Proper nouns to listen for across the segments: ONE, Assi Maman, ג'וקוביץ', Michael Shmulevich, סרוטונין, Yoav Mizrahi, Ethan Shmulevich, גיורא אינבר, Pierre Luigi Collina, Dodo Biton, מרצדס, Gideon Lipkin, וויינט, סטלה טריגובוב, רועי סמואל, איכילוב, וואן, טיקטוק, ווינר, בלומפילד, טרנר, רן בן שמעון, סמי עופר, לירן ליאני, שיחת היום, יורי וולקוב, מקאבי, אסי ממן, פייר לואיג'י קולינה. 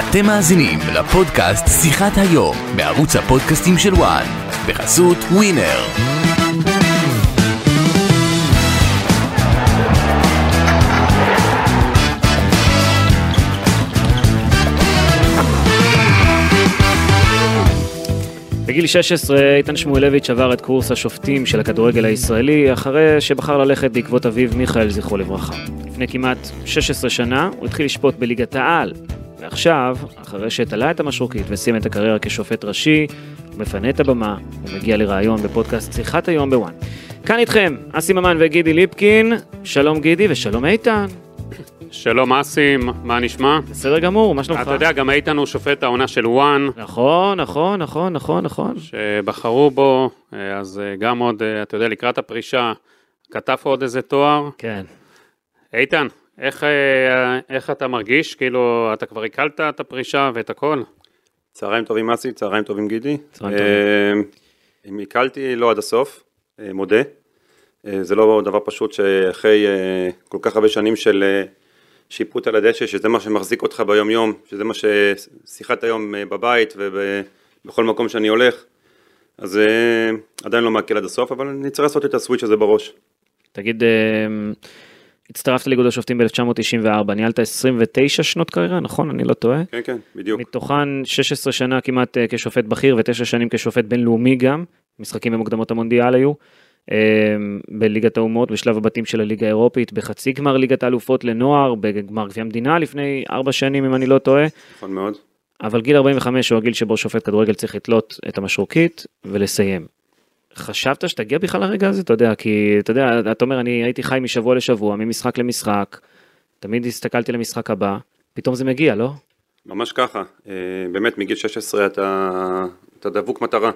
אתם מאזינים לפודקאסט שיחת היום בערוץ הפודקאסטים של וואן בחסות ווינר. בגיל 16 איתן שמואלביץ' עבר את קורס השופטים של הכדורגל הישראלי אחרי שבחר ללכת בעקבות אביו מיכאל זכרו לברכה. לפני כמעט 16 שנה הוא התחיל לשפוט בליגת העל, ועכשיו, אחרי שהתעלה את המשרוקית וסיים את הקריירה כשופט ראשי, הוא מפנה את הבמה ומגיע לראיון בפודקאסט שיחת היום בוואן. כאן איתכם אסי ממן וגידי ליפקין. שלום גידי ושלום איתן. שלום אסים, מה נשמע? בסדר גמור, מה שלומך? אתה יודע, גם איתנו הוא שופט העונה של וואן. נכון. שבחרו בו, אז גם עוד, אתה יודע, לקראת הפרישה, כתב עוד איזה תואר. כן. איתן, איך אתה מרגיש? כאילו, אתה כבר הקלת את הפרישה ואת הכל? צהריים טובים אסי, צהריים טובים גידי. צהריים טובים. אם הקלתי לא עד הסוף, מודה. זה לא דבר פשוט שאחרי כל כך הרבה שנים של שיפוט על הדשא, שזה מה שמחזיק אותך ביום יום, שזה מה ששיחת היום בבית ובכל מקום שאני הולך, אז עדיין לא מעכל עד הסוף, אבל אני צריך לעשות את הסוויץ' הזה בראש. תגיד, הצטרפת לאיגוד השופטים ב-1994, ניהלת 29 שנות קריירה, נכון? אני לא טועה? כן, כן, בדיוק. מתוכן 16 שנה כמעט כשופט בכיר ו9 שנים כשופט בינלאומי גם, משחקים במוקדמות המונדיאל היו, בליגת האומות, בשלב הבתים של הליגה האירופית, בחצי גמר ליגת האלופות לנוער, בגמר גביע המדינה לפני 4 שנים, אם אני לא טועה. נכון מאוד. אבל גיל 45 הוא הגיל שבו שופט כדורגל צריך לתלות את המשרוקית ולסיים. חשבת שתגיע בכלל לרגע הזה? אתה יודע, כי אתה יודע, אתה אומר, אני הייתי חי משבוע לשבוע, ממשחק למשחק, תמיד הסתכלתי למשחק הבא, פתאום זה מגיע, לא? ממש ככה. באמת, מגיל 16 אתה דבוק מטרה.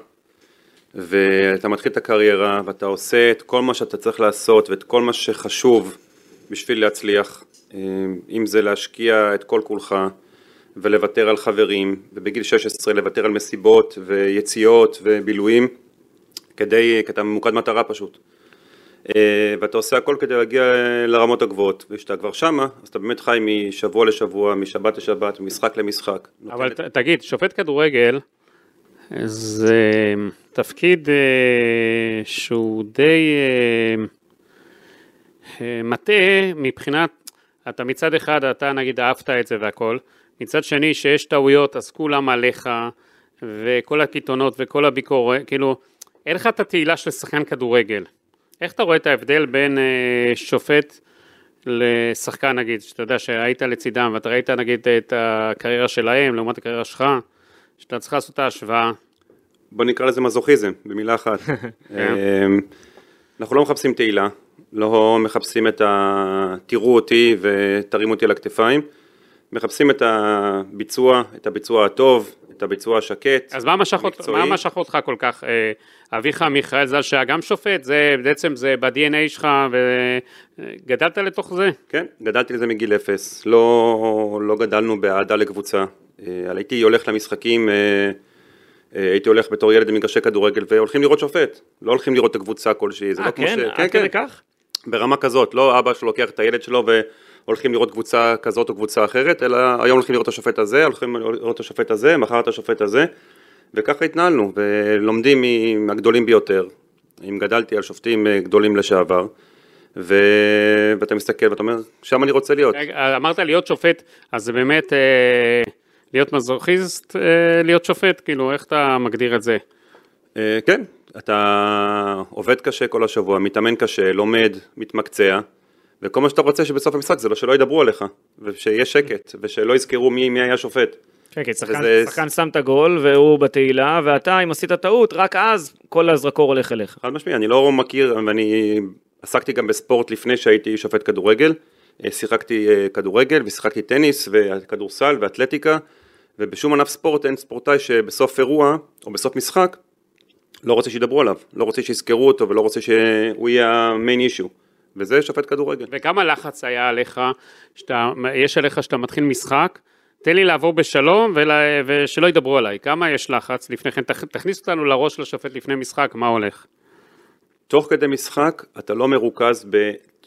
ואתה מתחיל את הקריירה, ואתה עושה את כל מה שאתה צריך לעשות, ואת כל מה שחשוב בשביל להצליח, אם זה להשקיע את כל כולך, ולוותר על חברים, ובגיל 16 לוותר על מסיבות, ויציאות, ובילויים, כי אתה ממוקד מטרה פשוט. ואתה עושה הכל כדי להגיע לרמות הגבוהות, ושאתה כבר שמה, אז אתה באמת חי משבוע לשבוע, משבת לשבת, משחק למשחק. אבל תגיד, שופט כדורגל, זה תפקיד שהוא די מטה מבחינת, אתה מצד אחד, אתה נגיד אהבת את זה והכל, מצד שני שיש טעויות, אז כולם עליך, וכל הקיתונות וכל הביקורת, כאילו, אין לך את התהילה של שחקן כדורגל. איך אתה רואה את ההבדל בין שופט לשחקן נגיד, שאתה יודע שהיית לצידם, ואתה ראית נגיד את הקריירה שלהם, לעומת הקריירה שלך, שאתה צריך לעשות את ההשוואה. בוא נקרא לזה מזוכיזם, במילה אחת. אנחנו לא מחפשים תהילה, לא מחפשים את תראו אותי ותרימו אותי על הכתפיים, מחפשים את הביצוע, את הביצוע הטוב, את הביצוע השקט. אז מה משך אותך כל כך? אביך מיכאל ז"ל שהיה גם שופט, זה בעצם זה ב-DNA שלך, וגדלת לתוך זה? כן, גדלתי לזה מגיל 0, לא גדלנו באהדה לקבוצה. הייתי הולך למשחקים, הייתי הולך בתור ילד למגרשי כדורגל, והולכים לראות שופט, לא הולכים לראות את הקבוצה כלשהי, זה לא כמו ש... כן, כן, כך? ברמה כזאת, לא אבא שלוקח את הילד שלו והולכים לראות קבוצה כזאת או קבוצה אחרת, אלא היום הולכים לראות את השופט הזה, הולכים לראות את השופט הזה, מחר את השופט הזה, וככה התנהלנו, ולומדים מהגדולים ביותר, אם גדלתי על שופטים גדולים לשעבר, ואתה מסתכל ואתה אומר, שם אני רוצה להיות. אמרת להיות שופט, אז זה באמת... להיות מזוכיסט, להיות שופט, כאילו, איך אתה מגדיר את זה? כן, אתה עובד קשה כל השבוע, מתאמן קשה, לומד, מתמקצע, וכל מה שאתה רוצה שבסוף המשחק זה שלא ידברו עליך, ושיהיה שקט, ושלא יזכרו מי היה שופט. כן, שחקן שם את הגול, והוא בתהילה, ואתה, אם עשית טעות, רק אז כל הזרקור הולך אליך. חד משמעי, אני לא מכיר, ואני עסקתי גם בספורט לפני שהייתי שופט כדורגל, שיחקתי כדורגל ושיחקתי טניס וכדורסל ואתלטיקה, ובשום ענף ספורט אין ספורטאי שבסוף אירוע או בסוף משחק לא רוצה שידברו עליו, לא רוצה שיזכרו אותו ולא רוצה שהוא יהיה המיין אישיו, וזה שופט כדורגל. וכמה לחץ היה עליך, יש עליך שאתה מתחיל משחק, תן לי לעבור בשלום ושלא ידברו עליי, כמה יש לחץ לפני כן? תכניס אותנו לראש לשופט לפני משחק, מה הולך? תוך כדי משחק אתה לא מרוכז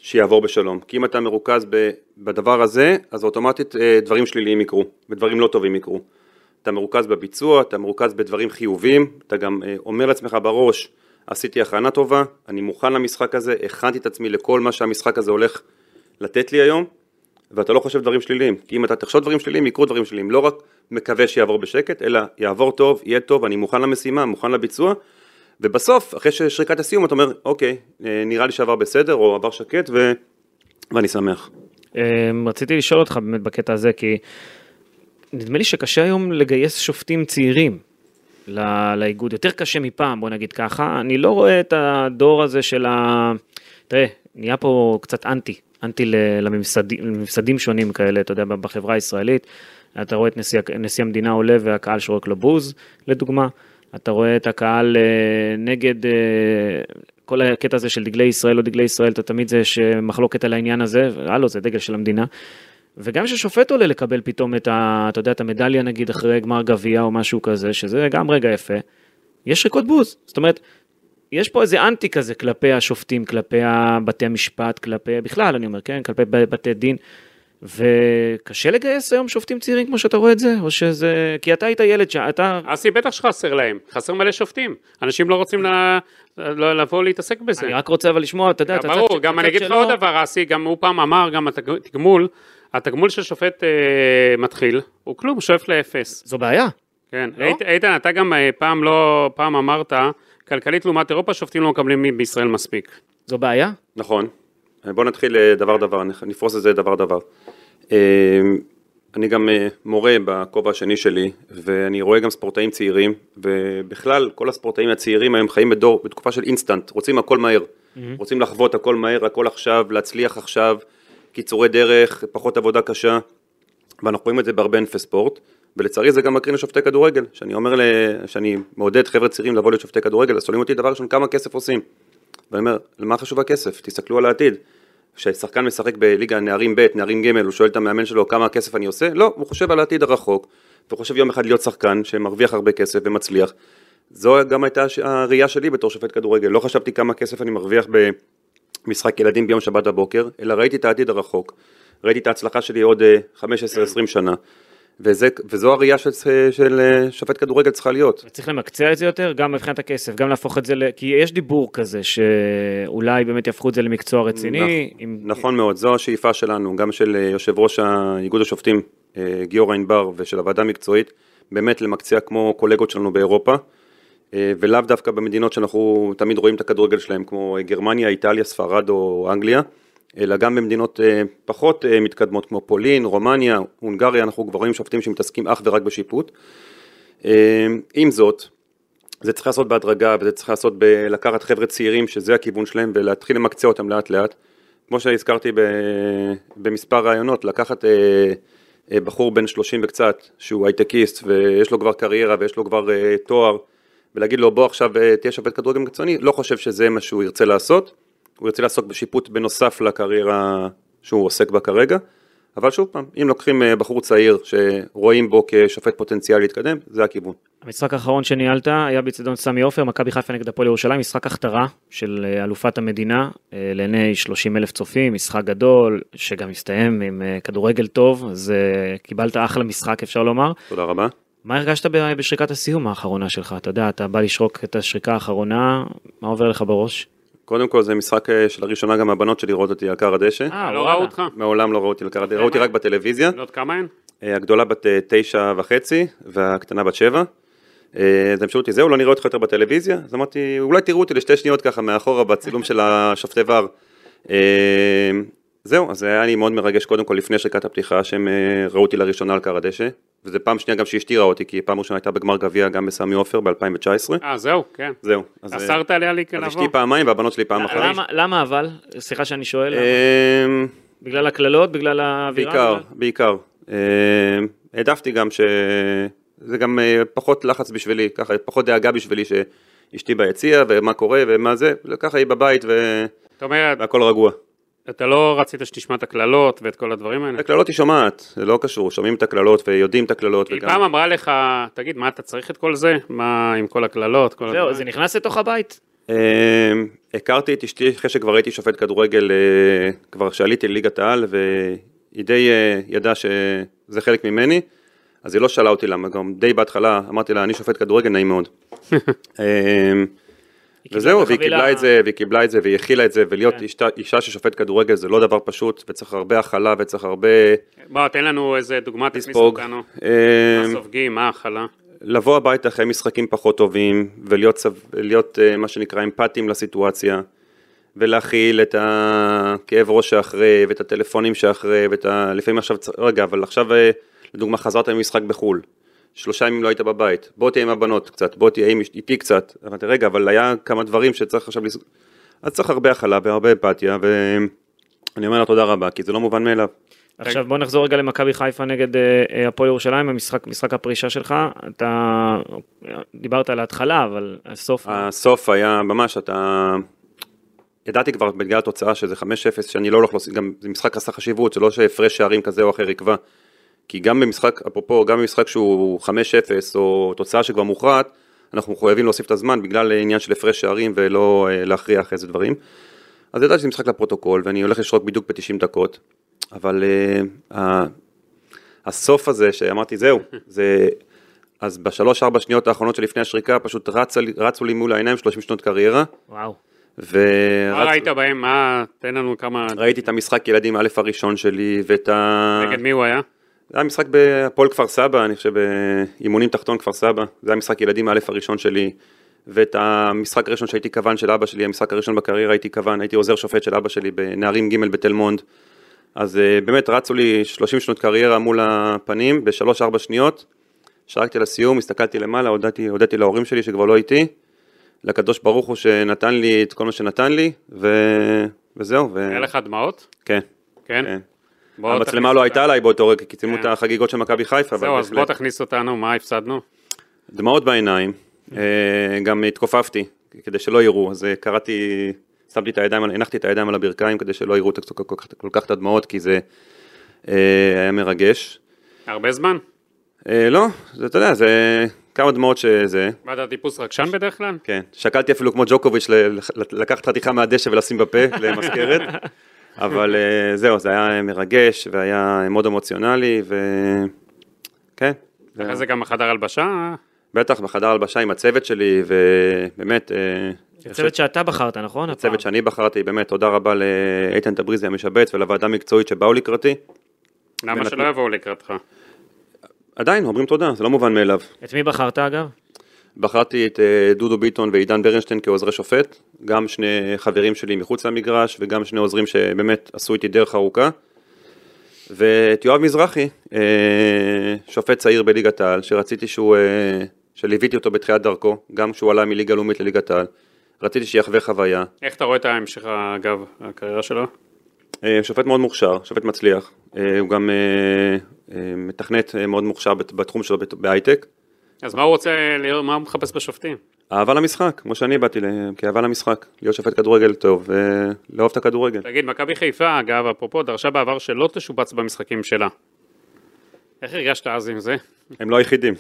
שיעבור בשלום. כי אם אתה מרוכז בדבר הזה, אז אוטומטית דברים שליליים יקרו, ודברים לא טובים יקרו. אתה מרוכז בביצוע, אתה מרוכז בדברים חיוביים, אתה גם אומר לעצמך בראש, עשיתי הכנה טובה, אני מוכן למשחק הזה, הכנתי את עצמי לכל מה שהמשחק הזה הולך לתת לי היום, ואתה לא חושב דברים שליליים. כי אם אתה תחשוב דברים שליליים, יקרו דברים שליליים. לא רק מקווה שיעבור בשקט, אלא יעבור טוב, יהיה טוב, אני מוכן למשימה, מוכן לביצוע, ובסוף, אחרי ששריקת הסיום, אתה אומר, אוקיי, נראה לי שעבר בסדר, או עבר שקט, ואני שמח. רציתי לשאול אותך באמת בקטע הזה, כי נדמה לי שקשה היום לגייס שופטים צעירים לאיגוד, יותר קשה מפעם, בוא נגיד ככה. אני לא רואה את הדור הזה של תראה, נהיה פה קצת אנטי לממסדים שונים כאלה, אתה יודע, בחברה הישראלית. אתה רואה את נשיא המדינה עולה והקהל שורק לו בוז, לדוגמה. אתה רואה את הקהל נגד כל הקטע הזה של דגלי ישראל או דגלי ישראל, אתה תמיד זה שמחלוקת על העניין הזה, הלו, זה דגל של המדינה. וגם ששופט עולה לקבל פתאום את, אתה יודע, את המדליה נגיד אחרי גמר גביע או משהו כזה, שזה גם רגע יפה, יש ריקות בוז. זאת אומרת, יש פה איזה אנטי כזה כלפי השופטים, כלפי בתי המשפט, כלפי, בכלל אני אומר, כן, כלפי בתי דין, וקשה לגייס היום שופטים צעירים כמו שאתה רואה את זה, או שזה, כי אתה היית ילד שאתה... אסי, בטח שחסר להם, חסר מלא שופטים, אנשים לא רוצים לבוא להתעסק בזה. אני רק רוצה אבל לשמוע, אתה יודע, אתה ברור, צד... גם אני אגיד לך עוד דבר, אסי, גם הוא פעם אמר, גם התגמול של שופט מתחיל, הוא כלום, שואף לאפס. זו בעיה. כן, לא? איתן, אתה גם פעם אמרת, כלכלית לעומת אירופה, שופטים לא מקבלים בישראל מספיק. זו בעיה? נכון. בוא נתחיל דבר, נפרוס את זה דבר. אני גם מורה בכובע השני שלי, ואני רואה גם ספורטאים צעירים, ובכלל כל הספורטאים הצעירים היום חיים בתקופה של אינסטנט, רוצים הכל מהר, רוצים לחוות הכל מהר, הכל עכשיו, להצליח עכשיו, קיצורי דרך, פחות עבודה קשה, ואנחנו רואים את זה בהרבה ענפי ספורט, ולצערי זה גם מקרין לשופטי כדורגל, שאני מעודד חבר'ה צעירים לבוא לשופטי כדורגל, אז שואלים אותי דבר ראשון, כמה כסף עושים? ואני אומר, למה חשוב הכסף? תסתכלו על העתיד. כששחקן משחק בליגה נערים ב', נערים ג', הוא שואל את המאמן שלו, כמה הכסף אני עושה? לא, הוא חושב על העתיד הרחוק, וחושב יום אחד להיות שחקן שמרוויח הרבה כסף ומצליח. זו גם הייתה הראייה שלי בתור שופט כדורגל. לא חשבתי כמה כסף אני מרוויח במשחק ילדים ביום שבת הבוקר, אלא ראיתי את העתיד הרחוק. ראיתי את ההצלחה שלי עוד 15-20 שנה. וזו הראייה של שופט כדורגל צריכה להיות. צריך למקצע את זה יותר, גם מבחינת הכסף, גם להפוך את זה, כי יש דיבור כזה שאולי באמת יהפכו את זה למקצוע רציני. נכון מאוד, זו השאיפה שלנו, גם של יושב ראש איגוד השופטים, גיורא אינבר, ושל הוועדה המקצועית, באמת למקצע כמו קולגות שלנו באירופה, ולאו דווקא במדינות שאנחנו תמיד רואים את הכדורגל שלהם, כמו גרמניה, איטליה, ספרד או אנגליה, אלא גם במדינות פחות מתקדמות כמו פולין, רומניה, הונגריה, אנחנו כבר רואים שופטים שמתעסקים אך ורק בשיפוט. עם זאת, זה צריך לעשות בהדרגה, וזה צריך לעשות לקחת חבר'ה צעירים, שזה הכיוון שלהם, ולהתחיל למקצע אותם לאט לאט. כמו שהזכרתי במספר רעיונות, לקחת בחור בן 30 וקצת, שהוא הייטקיסט, ויש לו כבר קריירה, ויש לו כבר תואר, ולהגיד לו, בוא עכשיו תהיה שופט כדורגל מקצועני, לא חושב שזה מה שהוא ירצה לעשות. הוא יוצא לעסוק בשיפוט בנוסף לקריירה שהוא עוסק בה כרגע, אבל שוב פעם, אם לוקחים בחור צעיר שרואים בו כשופט פוטנציאל להתקדם, זה הכיוון. המשחק האחרון שניהלת היה בצדון סמי עופר, מכבי חיפה נגד הפועל ירושלים, משחק הכתרה של אלופת המדינה, לעיני 30,000 צופים, משחק גדול, שגם הסתיים עם כדורגל טוב, אז קיבלת אחלה משחק אפשר לומר. תודה רבה. מה הרגשת בשריקת הסיום האחרונה שלך? אתה יודע, אתה בא לשרוק את השריקה האחרונה, מה עובר לך בראש? קודם כל, זה משחק שלראשונה גם הבנות שלי רואות אותי על קר הדשא. לא ראו אותך. מעולם לא ראו אותי על קר הדשא, ראו אותי רק בטלוויזיה. בנות כמה הן? הגדולה בת 9.5, והקטנה בת 7. אז הם שאלו אותי, זהו, לא נראה אותך יותר בטלוויזיה? אז אמרתי, אולי תראו אותי לשתי שניות ככה מאחורה בצילום של השופטי ור. זהו, אז היה לי מאוד מרגש קודם כל לפני שריקת הפתיחה, שהם ראו אותי לראשונה על קר הדשא. וזה פעם שנייה גם שאשתי ראה אותי, כי פעם ראשונה הייתה בגמר גביע גם בסמי עופר ב-2019. זהו, כן. זהו. אסרת עליה לי כלבו. אז אשתי פעמיים והבנות שלי פעם אחרי. למה אבל? סליחה שאני שואל. בגלל הכללות, בגלל האווירה? בעיקר. העדפתי גם שזה גם פחות לחץ בשבילי, ככה פחות דאגה בשבילי שאשתי ביציע ומה קורה ומה זה, ככה היא בבית והכל רגוע. אתה לא רצית שתשמע את הכללות ואת כל הדברים האלה? את הכללות היא שומעת, זה לא קשור, שומעים את הכללות ויודעים את הכללות. היא פעם אמרה לך, תגיד, מה אתה צריך את כל זה? מה עם כל הכללות? זהו, זה נכנס לתוך הבית? הכרתי את אשתי אחרי שכבר הייתי שופט כדורגל, כבר שעליתי לליגת העל, והיא די ידעה שזה חלק ממני, אז היא לא שאלה אותי למה, גם די בהתחלה אמרתי לה, אני שופט כדורגל, נעים מאוד. וזהו, והיא קיבלה את זה, והיא קיבלה את זה, והיא הכילה את זה, ולהיות אישה ששופט כדורגל זה לא דבר פשוט, וצריך הרבה אכלה, וצריך הרבה... בוא, תן לנו איזה דוגמה, תכניס אותנו. מה סופגים, מה האכלה? לבוא הביתה אחרי משחקים פחות טובים, ולהיות מה שנקרא אמפתיים לסיטואציה, ולהכיל את הכאב ראש שאחרי, ואת הטלפונים שאחרי, ולפעמים עכשיו, רגע, אבל עכשיו, לדוגמה, חזרת ממשחק בחול. 3 ימים לא היית בבית, בוא תהיה עם הבנות קצת, בוא תהיה איתי קצת, רגע, אבל היה כמה דברים שצריך עכשיו לסגור, אז צריך הרבה אכלה והרבה אמפתיה, ואני אומר לה תודה רבה, כי זה לא מובן מאליו. עכשיו בוא נחזור רגע למכבי חיפה נגד הפועל ירושלים, המשחק הפרישה שלך, אתה דיברת על ההתחלה, אבל הסוף... הסוף היה ממש, אתה... ידעתי כבר בגלל התוצאה שזה 5-0, שאני לא הולך לעשות, גם זה משחק עשה חשיבות, שלא שהפרש שערים כזה או אחר יקבע, כי גם במשחק, אפרופו, גם במשחק שהוא 5-0, או תוצאה שכבר מוכרעת, אנחנו חייבים להוסיף את הזמן, בגלל עניין של הפרש שערים, ולא להכריע אחרי זה דברים. אז ידעתי שזה משחק לפרוטוקול, ואני הולך לשרוק בדיוק ב-90 דקות, אבל הסוף הזה, שאמרתי, זהו, זה... אז ב3-4 שניות האחרונות שלפני השריקה, פשוט רצו לי מול העיניים 30 שנות קריירה. וואו. מה ראית בהם? מה? תן לנו כמה... ראיתי את המשחק ילדים א' הראשון שלי, ואת ה... נגד מי הוא היה? זה היה משחק בפועל כפר סבא, אני חושב, באימונים תחתון כפר סבא, זה היה משחק ילדים א' הראשון שלי, ואת המשחק הראשון שהייתי כוון של אבא שלי, המשחק הראשון בקריירה הייתי כוון, הייתי עוזר שופט של אבא שלי בנערים ג' בתל מונד, אז באמת רצו לי 30 שנות קריירה מול הפנים, ב3-4 שניות, שרקתי לסיום, הסתכלתי למעלה, הודעתי להורים שלי שכבר לא הייתי, לקדוש ברוך הוא שנתן לי את כל מה שנתן לי, וזהו. היה לך דמעות? כן. כן. המצלמה לא הייתה עליי באותו רגע, כי צילמו את החגיגות של מכבי חיפה. זהו, אז בוא תכניס אותנו, מה הפסדנו? דמעות בעיניים, גם התכופפתי, כדי שלא יראו, אז קראתי, שמתי את הידיים, הנחתי את הידיים על הברכיים, כדי שלא יראו כל כך את הדמעות, כי זה היה מרגש. הרבה זמן? לא, אתה יודע, זה כמה דמעות שזה. ועד הטיפוס רגשן בדרך כלל? כן, שקלתי אפילו כמו ג'וקוביץ' לקחת חתיכה מהדשא ולשים בפה למזכרת. אבל זהו, זה היה מרגש, והיה מאוד אמוציונלי, וכן. ואחרי זה גם בחדר הלבשה? בטח, בחדר הלבשה עם הצוות שלי, ובאמת... הצוות שאתה בחרת, נכון? הצוות שאני בחרתי, באמת, תודה רבה לאיתן תבריזי המשבץ, ולוועדה המקצועית שבאו לקראתי. למה שלא יבואו לקראתך? עדיין, אומרים תודה, זה לא מובן מאליו. את מי בחרת, אגב? בחרתי את דודו ביטון ועידן ברנשטיין כעוזרי שופט, גם שני חברים שלי מחוץ למגרש, וגם שני עוזרים שבאמת עשו איתי דרך ארוכה, ואת יואב מזרחי, שופט צעיר בליגת העל, שרציתי שליוויתי אותו בתחילת דרכו, גם כשהוא עלה מליגה לאומית לליגת העל, רציתי שיחווה חוויה. איך אתה רואה את ההמשך, אגב, הקריירה שלו? שופט מאוד מוכשר, שופט מצליח, הוא גם מתכנת מאוד מוכשר בתחום שלו בהייטק, אז מה הוא רוצה, מה הוא מחפש בשופטים? אהבה למשחק, כמו שאני באתי כאהבה למשחק, להיות שופט כדורגל טוב, ולאהוב את הכדורגל. תגיד, מכבי חיפה, אגב, אפרופו, דרשה בעבר שלא תשובץ במשחקים שלה. איך הרגשת אז עם זה? הם לא היחידים.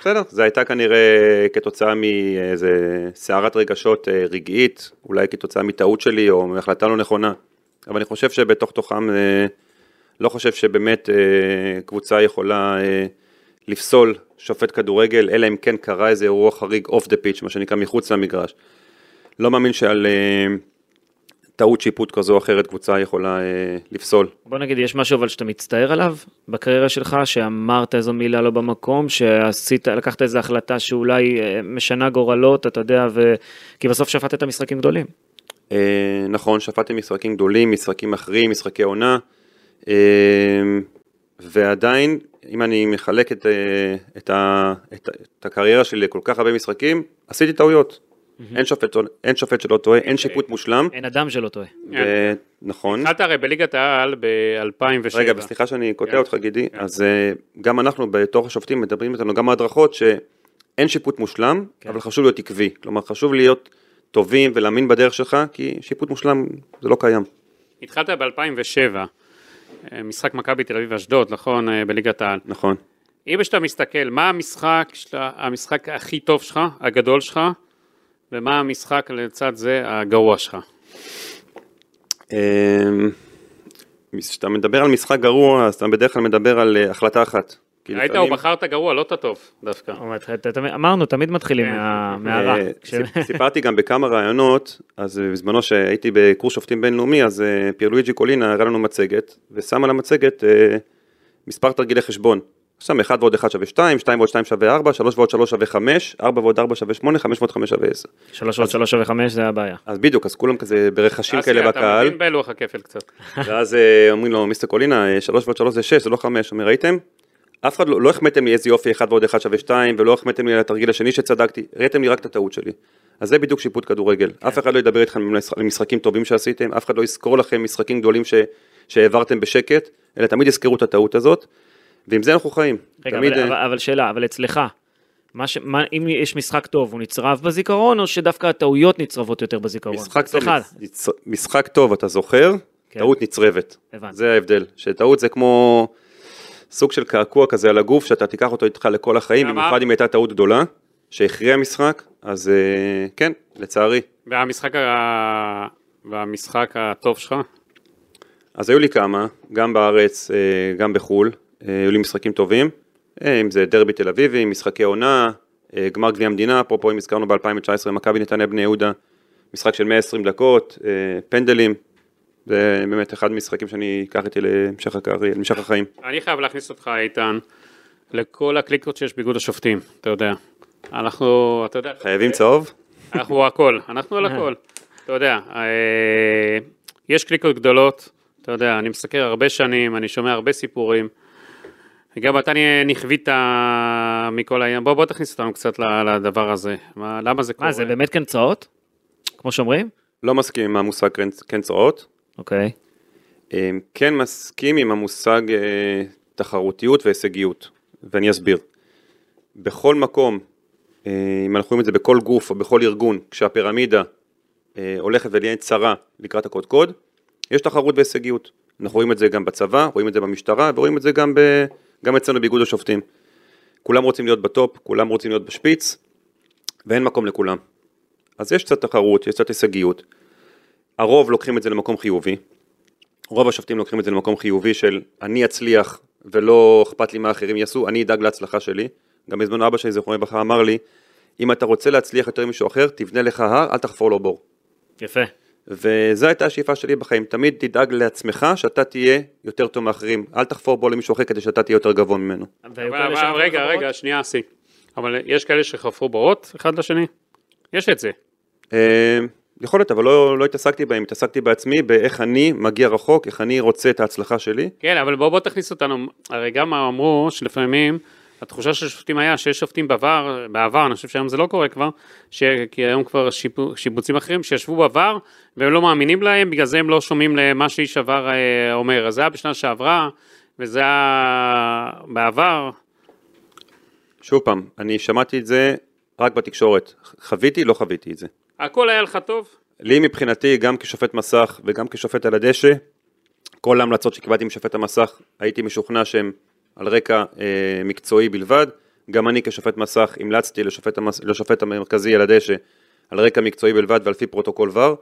בסדר, זה הייתה כנראה כתוצאה מאיזה סערת רגשות רגעית, אולי כתוצאה מטעות שלי, או מהחלטה לא נכונה. אבל אני חושב שבתוך תוכם... לא חושב שבאמת קבוצה יכולה לפסול שופט כדורגל, אלא אם כן קרה איזה אירוע חריג אוף דה פיץ', מה שנקרא מחוץ למגרש. לא מאמין שעל טעות שיפוט כזו או אחרת קבוצה יכולה לפסול. בוא נגיד, יש משהו אבל שאתה מצטער עליו בקריירה שלך, שאמרת איזו מילה לא במקום, שלקחת איזו החלטה שאולי משנה גורלות, אתה יודע, כי בסוף שפטת משחקים גדולים. נכון, שפטתי משחקים גדולים, משחקים אחרים, משחקי עונה, ועדיין, אם אני מחלק את הקריירה שלי לכל כך הרבה משחקים, עשיתי טעויות. אין שופט שלא טועה, אין שיפוט מושלם. אין אדם שלא טועה. נכון. התחלת הרי בליגת העל ב-2007. רגע, וסליחה שאני קוטע אותך, גידי, אז גם אנחנו בתוך השופטים מדברים איתנו גם ההדרכות שאין שיפוט מושלם, אבל חשוב להיות עקבי. כלומר, חשוב להיות טובים ולהאמין בדרך שלך, כי שיפוט מושלם זה לא קיים. התחלת ב-2007. משחק מכבי תל אביב אשדוד, נכון, בליגת העל. נכון. אם שאתה מסתכל, מה המשחק, המשחק הכי טוב שלך, הגדול שלך, ומה המשחק לצד זה הגרוע שלך? כשאתה מדבר על משחק גרוע, אז אתה בדרך כלל מדבר על החלטה אחת. היית או בחרת גרוע, לא תטוב דווקא. אמרנו, תמיד מתחילים מהרע. סיפרתי גם בכמה רעיונות, אז בזמנו שהייתי בקורס שופטים בינלאומי, אז פייר לואיג'י קולינה הראה לנו מצגת, ושם על המצגת מספר תרגילי חשבון. שם 1 ועוד 1 שווה 2, 2 ועוד 2 שווה 4, 3 ועוד 3 שווה 5, 4 ועוד 4 שווה 8, 5 ועוד 5 שווה 10. 3 ועוד 3 שווה 5 זה הבעיה. אז בדיוק, אז כולם כזה ברכשים כאלה בקהל. אז אתה מבין בלוח הכפל קצת. ואז אומרים לו, מיסטר קולינה, 3 ועוד 3 זה 6, זה לא 5. אומר, ראיתם? אף אחד לא החמאתם לי איזה יופי 1 ועוד 1 שווה 2, ולא החמאתם לי על התרגיל השני שצדקתי. ראיתם לי רק את הטעות שלי. אז זה בדיוק שיפוט כדורגל. אף אחד לא ידבר איתכם על משחקים טובים שעשיתם, אף אחד לא יזכור לכם משחקים גדולים שהעברתם בשקט, אלא תמיד יזכרו את הטעות הזאת. ועם זה אנחנו חיים. רגע, אבל שאלה, אבל אצלך, אם יש משחק טוב, הוא נצרב בזיכרון, או שדווקא הטעויות נצרבות יותר בזיכרון? משחק טוב, אתה זוכר, טעות נצרבת. זה ההבדל. שטעות זה כמו סוג של קעקוע כזה על הגוף, שאתה תיקח אותו איתך לכל החיים, במיוחד אם הייתה טעות גדולה, שהכריע משחק, אז כן, לצערי. והמשחק הטוב שלך? אז היו לי כמה, גם בארץ, גם בחול, היו לי משחקים טובים, אם זה דרבי תל אביבי, משחקי עונה, גמר גביע המדינה, אפרופו אם הזכרנו ב-2019, מכבי נתניה בני יהודה, משחק של 120 דקות, פנדלים, זה באמת אחד המשחקים שאני אקח איתי למשך החיים. אני חייב להכניס אותך, איתן, לכל הקליקות שיש באיגוד השופטים, אתה יודע. אנחנו, אתה יודע... חייבים צהוב? אנחנו הכל, אנחנו על הכל. אתה יודע, יש קליקות גדולות, אתה יודע, אני מסקר הרבה שנים, אני שומע הרבה סיפורים, גם אתה נכווית מכל הים. בוא תכניס אותנו קצת לדבר הזה. למה זה קורה? מה, זה באמת כן צעות? כמו שאומרים? לא מסכים עם המושג כן צעות. אוקיי. כן מסכים עם המושג תחרותיות והישגיות. ואני אסביר. בכל מקום, אם אנחנו רואים את זה בכל גוף או בכל ארגון, כשהפירמידה הולכת ולהיין צרה לקראת הקודקוד, יש תחרות והישגיות. אנחנו רואים את זה גם בצבא, רואים את זה במשטרה, ורואים את זה גם אצלנו באיגוד השופטים. כולם רוצים להיות בטופ, כולם רוצים להיות בשפיץ, ואין מקום לכולם. אז יש קצת תחרות, יש קצת הישגיות. הרוב לוקחים את זה למקום חיובי. רוב השופטים לוקחים את זה למקום חיובי של אני אצליח ולא אכפת לי מה אחרים יעשו, אני אדאג להצלחה שלי. גם בזמן אבא שלי זכרונו לברכה אמר לי, אם אתה רוצה להצליח יותר ממישהו אחר, תבנה לך הר, אל תחפור לו בור. יפה. וזו הייתה השאיפה שלי בחיים, תמיד תדאג לעצמך שאתה תהיה יותר טוב מאחרים, אל תחפור בו למישהו אחר כדי שאתה תהיה יותר גבוה ממנו. רגע, שנייה עשי, אבל יש כאלה שחפרו בורות אחד לשני? יש את זה. יכול להיות, אבל לא התעסקתי בהם, התעסקתי בעצמי באיך אני מגיע רחוק, איך אני רוצה את ההצלחה שלי. כן, אבל בוא תכניס אותנו, הרי גם אמרו שלפעמים, התחושה של שופטים היה שיש שופטים בעבר, אני חושב שהיום זה לא קורה כבר, כי היום כבר שיבוצים אחרים שישבו בעבר, והם לא מאמינים להם, בגלל זה הם לא שומעים למה שאיש עבר אומר. אז זה היה בשנה שעברה, וזה היה בעבר. שוב פעם, אני שמעתי את זה רק בתקשורת. חוויתי, לא חוויתי את זה. הכל היה לך טוב? לי מבחינתי, גם כשופט מסך וגם כשופט על הדשא, כל ההמלצות שקיבלתי משופט המסך, הייתי משוכנע שהם על רקע מקצועי בלבד, גם אני כשופט מסך המלצתי לשופט המרכזי על הדשא, על רקע מקצועי בלבד ועל פי פרוטוקול ור,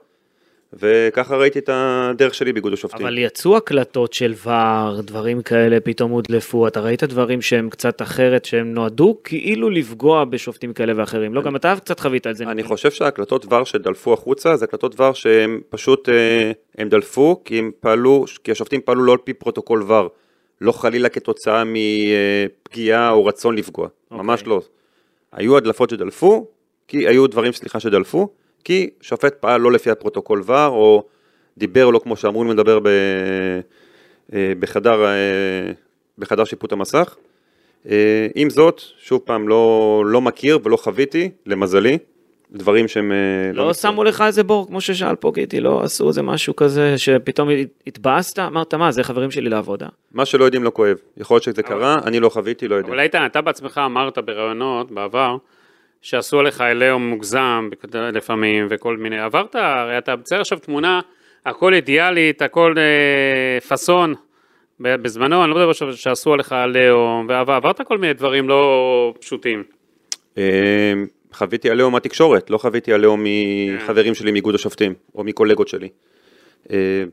וככה ראיתי את הדרך שלי באיגוד השופטים. אבל יצאו הקלטות של ור, דברים כאלה פתאום הודלפו, אתה ראית דברים שהם קצת אחרת, שהם נועדו כאילו לפגוע בשופטים כאלה ואחרים, לא, גם אתה קצת חווית על זה. אני חושב שהקלטות ור שדלפו החוצה, זה הקלטות ור שהם פשוט, הם דלפו כי השופטים פעלו לא על פי פרוטוקול ור, לא חלילה כתוצאה מפגיעה או רצון לפגוע, ממש לא. היו הדלפות שדלפו, כי היו דברים, סליחה, שדלפו, כי שופט פעל לא לפי הפרוטוקול ור, או דיבר לא כמו שאמרו, מדבר בחדר שיפוט המסך. עם זאת, שוב פעם, לא מכיר ולא חוויתי, למזלי, דברים שהם... לא שמו לך איזה בור, כמו ששאל פה גיטי, לא עשו איזה משהו כזה, שפתאום התבאסת, אמרת, מה, זה חברים שלי לעבודה. מה שלא יודעים לא כואב, יכול להיות שזה קרה, אני לא חוויתי, לא יודע. אבל איתן, אתה בעצמך אמרת ברעיונות בעבר, שעשו עליך אליום מוגזם לפעמים וכל מיני, עברת, הרי אתה בצער עכשיו תמונה, הכל אידיאלית, הכל פסון, בזמנו, אני לא מדבר שעשו עליך עליהום, ועברת כל מיני דברים לא פשוטים. חוויתי עליהום מהתקשורת, לא חוויתי עליהום מחברים שלי מאיגוד השופטים, או מקולגות שלי.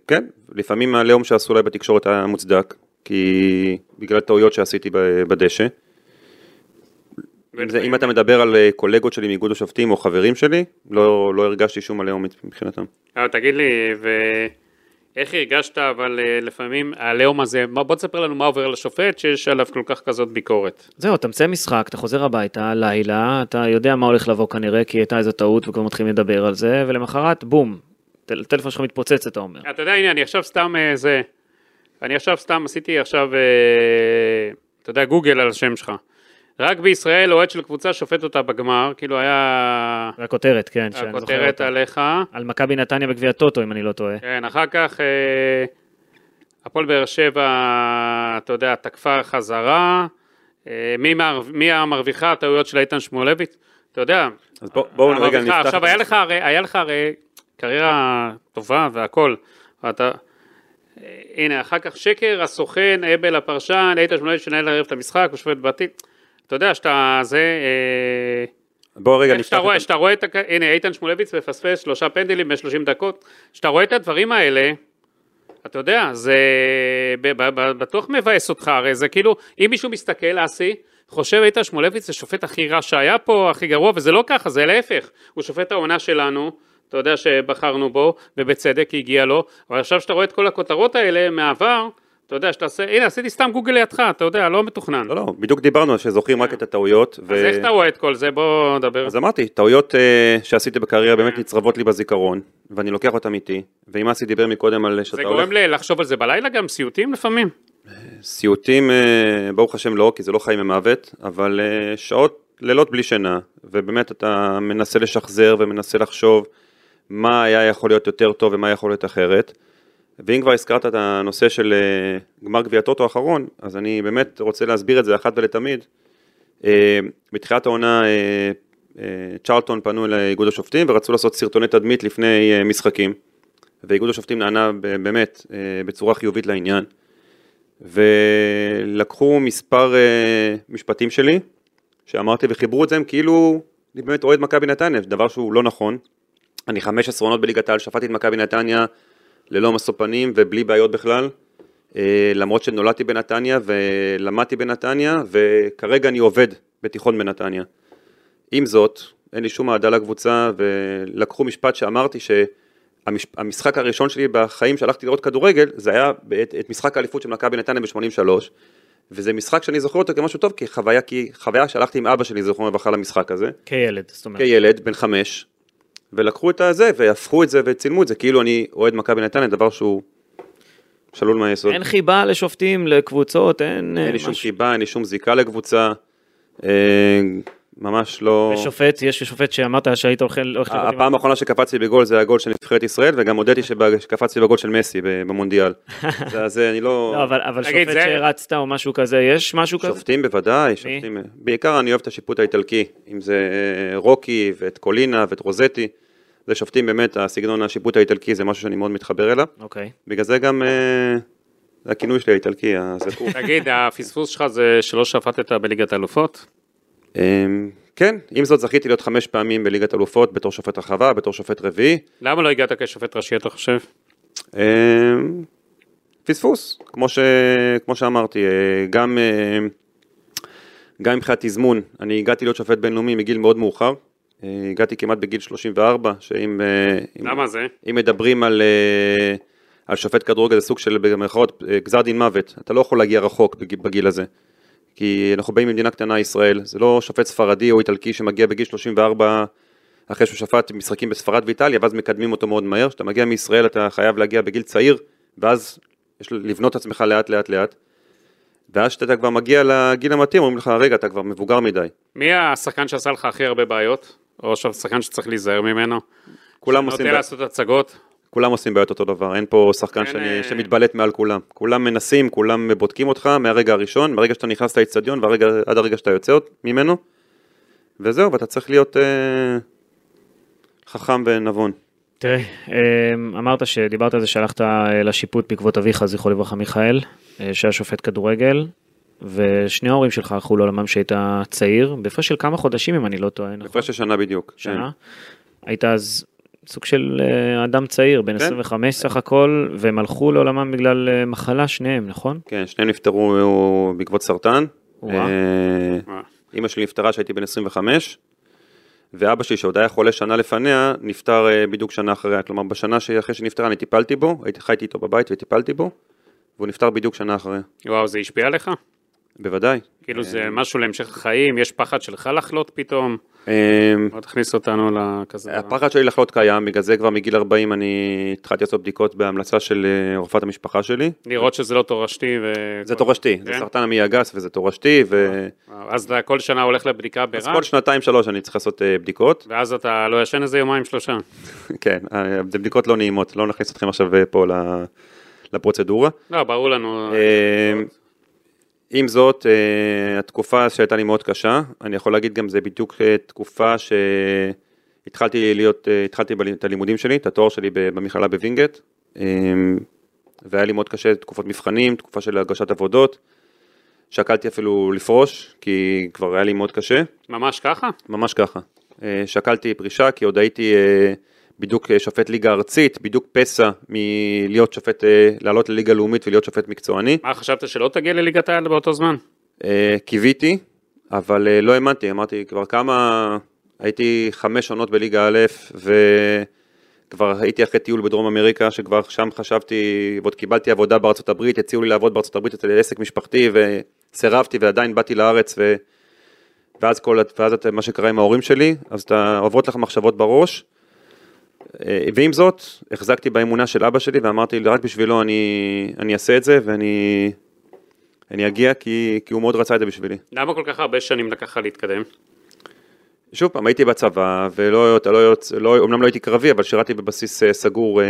כן, לפעמים העליהום שעשו עליי בתקשורת היה מוצדק, כי בגלל טעויות שעשיתי בדשא. אם אתה מדבר על קולגות שלי מאיגוד השופטים או חברים שלי, לא הרגשתי שום עליהום מבחינתם. תגיד לי, איך הרגשת, אבל לפעמים הלאום הזה, בוא תספר לנו מה עובר לשופט, שיש עליו כל כך כזאת ביקורת. זהו, אתה מצא משחק, אתה חוזר הביתה, לילה, אתה יודע מה הולך לבוא כנראה, כי הייתה איזו טעות וכבר מתחילים לדבר על זה, ולמחרת, בום, הטלפון שלך מתפוצץ, אתה אומר. אתה יודע, הנה, אני עכשיו סתם עשיתי עכשיו, אתה יודע, גוגל על השם שלך. רק בישראל, אוהד של קבוצה שופט אותה בגמר, כאילו היה... הכותרת, כן. הכותרת עליך. על מכבי נתניה בגביע טוטו, אם אני לא טועה. כן, אחר כך, הפועל באר שבע, אתה יודע, תקפה חזרה, מי המרוויחה, הטעויות של איתן שמואלביץ', אתה יודע. אז בואו נרגע, נפתח. עכשיו, היה לך הרי קריירה טובה והכל, ואתה... הנה, אחר כך שקר, הסוכן, אבל הפרשן, איתן שמואלביץ' שנהל לערב את המשחק, ושופט בתית. אתה יודע שאתה זה, בוא רגע נפתח את זה. הנה, איתן שמולביץ מפספס 3 פנדלים ב-30 דקות. שאתה רואה את הדברים האלה, אתה יודע, זה בטוח מבאס אותך, הרי זה כאילו, אם מישהו מסתכל, אסי, חושב איתן שמולביץ זה שופט הכי רע שהיה פה, הכי גרוע, וזה לא ככה, זה להפך. הוא שופט העונה שלנו, אתה יודע שבחרנו בו, ובצדק הגיע לו, אבל עכשיו שאתה רואה את כל הכותרות האלה מהעבר, אתה יודע, שתעשה, הנה, עשיתי סתם גוגל לידך, אתה יודע, לא מתוכנן. לא, בדיוק דיברנו שזוכרים רק את הטעויות. אז איך אתה רואה את כל זה? בוא נדבר. אז אמרתי, טעויות שעשיתי בקריירה באמת נצרבות לי בזיכרון, ואני לוקח אותם איתי, ואם אסי דיבר מקודם על שאתה הולך... זה גורם לחשוב על זה בלילה גם, סיוטים לפעמים? סיוטים, ברוך השם לא, כי זה לא חיים ממוות, אבל שעות לילות בלי שינה, ובאמת אתה מנסה לשחזר ומנסה לחשוב מה היה יכול להיות יותר טוב ומה יכול להיות אחרת. ואם כבר הזכרת את הנושא של גמר גביע טוטו האחרון, אז אני באמת רוצה להסביר את זה אחת ולתמיד. בתחילת העונה, צ'רלטון פנו לאיגוד השופטים ורצו לעשות סרטוני תדמית לפני משחקים, ואיגוד השופטים נענה באמת בצורה חיובית לעניין, ולקחו מספר משפטים שלי, שאמרתי וחיברו את זה, כאילו אני באמת אוהד מכבי נתניה, דבר שהוא לא נכון. אני 15 עונות בליגת העל, שפטתי את מכבי נתניה, ללא מסופנים ובלי בעיות בכלל, למרות שנולדתי בנתניה ולמדתי בנתניה, וכרגע אני עובד בתיכון בנתניה. עם זאת, אין לי שום העדה לקבוצה, ולקחו משפט שאמרתי שהמשחק הראשון שלי בחיים שהלכתי לראות כדורגל, זה היה את משחק האליפות של מכבי נתניה ב-83, וזה משחק שאני זוכר אותו כמשהו טוב, כי חוויה שהלכתי עם אבא שלי זוכר מבחר למשחק הזה. כילד, זאת אומרת. כילד, בן 5. ולקחו את זה, והפכו את זה, וצילמו את זה, כאילו אני אוהד מכבי נתניה, דבר שהוא שלול מהיסוד. אין חיבה לשופטים, לקבוצות, אין לי שום חיבה, אין לי שום זיקה לקבוצה, ממש לא... ושופט, יש שופט שאמרת שהיית אוכל... הפעם האחרונה שקפצתי בגול, זה הגול של נבחרת ישראל, וגם הודיתי שקפצתי בגול של מסי במונדיאל. אז אני לא... אבל שופט שרצת או משהו כזה, יש משהו כזה? שופטים בוודאי, שופטים... בעיקר אני אוהב את השיפוט האיטלקי, אם זה רוקי ואת קולינה ואת רוזטי, זה שופטים באמת, הסגנון השיפוט האיטלקי זה משהו שאני מאוד מתחבר אליו. אוקיי. בגלל זה גם... זה הכינוי שלי האיטלקי, הזקור. תגיד, הפספוס שלך זה שלא שפטת בליגת האלופות? כן, עם זאת זכיתי להיות 5 פעמים בליגת אלופות, בתור שופט רחבה, בתור שופט רביעי. למה לא הגעת כשופט ראשי, אתה חושב? פספוס, כמו שאמרתי, גם מבחינת תזמון, אני הגעתי להיות שופט בינלאומי מגיל מאוד מאוחר, הגעתי כמעט בגיל 34, שאם... למה זה? אם מדברים על שופט כדורגל, זה סוג של במרכאות, גזר דין מוות, אתה לא יכול להגיע רחוק בגיל הזה. כי אנחנו באים ממדינה קטנה ישראל, זה לא שופט ספרדי או איטלקי שמגיע בגיל 34 אחרי שהוא שפט משחקים בספרד ואיטליה, ואז מקדמים אותו מאוד מהר. כשאתה מגיע מישראל אתה חייב להגיע בגיל צעיר, ואז יש לבנות עצמך לאט. ואז שאתה כבר מגיע לגיל המתאים, אומרים לך, רגע, אתה כבר מבוגר מדי. מי השחקן שעשה לך הכי הרבה בעיות? או שחקן שצריך להיזהר ממנו? כולם עושים בעיות. לעשות הצגות? כולם עושים בעיות אותו דבר, אין פה שחקן שמתבלט מעל כולם. כולם מנסים, כולם בודקים אותך מהרגע הראשון, מהרגע שאתה נכנס לאצטדיון, עד הרגע שאתה יוצא ממנו, וזהו, ואתה צריך להיות חכם ונבון. תראה, אמרת שדיברת על זה שהלכת לשיפוט בעקבות אביך, זכרו לברכה מיכאל, שהיה שופט כדורגל, ושני ההורים שלך הלכו לעולמם שהיית צעיר, בפרש של כמה חודשים אם אני לא טועה. בפרש של שנה בדיוק. שנה. היית אז סוג של אדם צעיר, בן 25 סך הכל, והם הלכו לעולמם בגלל מחלה, שניהם, נכון? כן, שניהם נפטרו בעקבות סרטן. אמא שלי נפטרה שהייתי בן 25, ואבא שלי שעוד היה חולה שנה לפניה, נפטר בדיוק שנה אחריה. כלומר, בשנה אחרי שנפטרה אני טיפלתי בו, חייתי איתו בבית וטיפלתי בו, והוא נפטר בדיוק שנה אחריה. וואו, זה השפיע עליך? בוודאי. כאילו זה משהו להמשך החיים, יש פחד שלך לחלות פתאום, בוא תכניס אותנו לכזה. הפחד שלי לחלות קיים, בגלל זה כבר מגיל 40 אני התחלתי לעשות בדיקות בהמלצה של רופאת המשפחה שלי. לראות שזה לא תורשתי. זה תורשתי, זה סרטן המעי הגס וזה תורשתי. אז כל שנה הולך לבדיקה ברק? אז כל שנתיים שלוש אני צריך לעשות בדיקות. ואז אתה לא ישן איזה יומיים שלושה. כן, זה בדיקות לא נעימות, לא נכניס אתכם עכשיו פה לפרוצדורה. לא, ברור לנו. עם זאת, התקופה שהייתה לי מאוד קשה, אני יכול להגיד גם זה בדיוק תקופה שהתחלתי את הלימודים שלי, את התואר שלי במכללה בווינגט, והיה לי מאוד קשה תקופות מבחנים, תקופה של הגשת עבודות, שקלתי אפילו לפרוש, כי כבר היה לי מאוד קשה. ממש ככה? ממש ככה. שקלתי פרישה, כי עוד הייתי בדיוק שופט ליגה ארצית, בדיוק פסע מלהיות שופט, לעלות לליגה לאומית ולהיות שופט מקצועני. מה, חשבת שלא תגיע לליגת העל באותו זמן? קיוויתי, אבל לא האמנתי, אמרתי כבר כמה, הייתי 5 עונות בליגה א', וכבר הייתי אחרי טיול בדרום אמריקה, שכבר שם חשבתי, ועוד קיבלתי עבודה בארצות הברית, הציעו לי לעבוד בארצות הברית, אצל עסק משפחתי, וסירבתי ועדיין באתי לארץ, ואז מה שקרה עם ההורים שלי, אז עוברות לך מחשבות בראש, ועם זאת, החזקתי באמונה של אבא שלי, ואמרתי, רק בשבילו אני אעשה את זה, ואני אגיע, כי הוא מאוד רצה את זה בשבילי. למה כל כך הרבה שנים לקחה להתקדם? שוב פעם, הייתי בצבא, ואומנם לא הייתי קרבי, אבל שירתי בבסיס סגור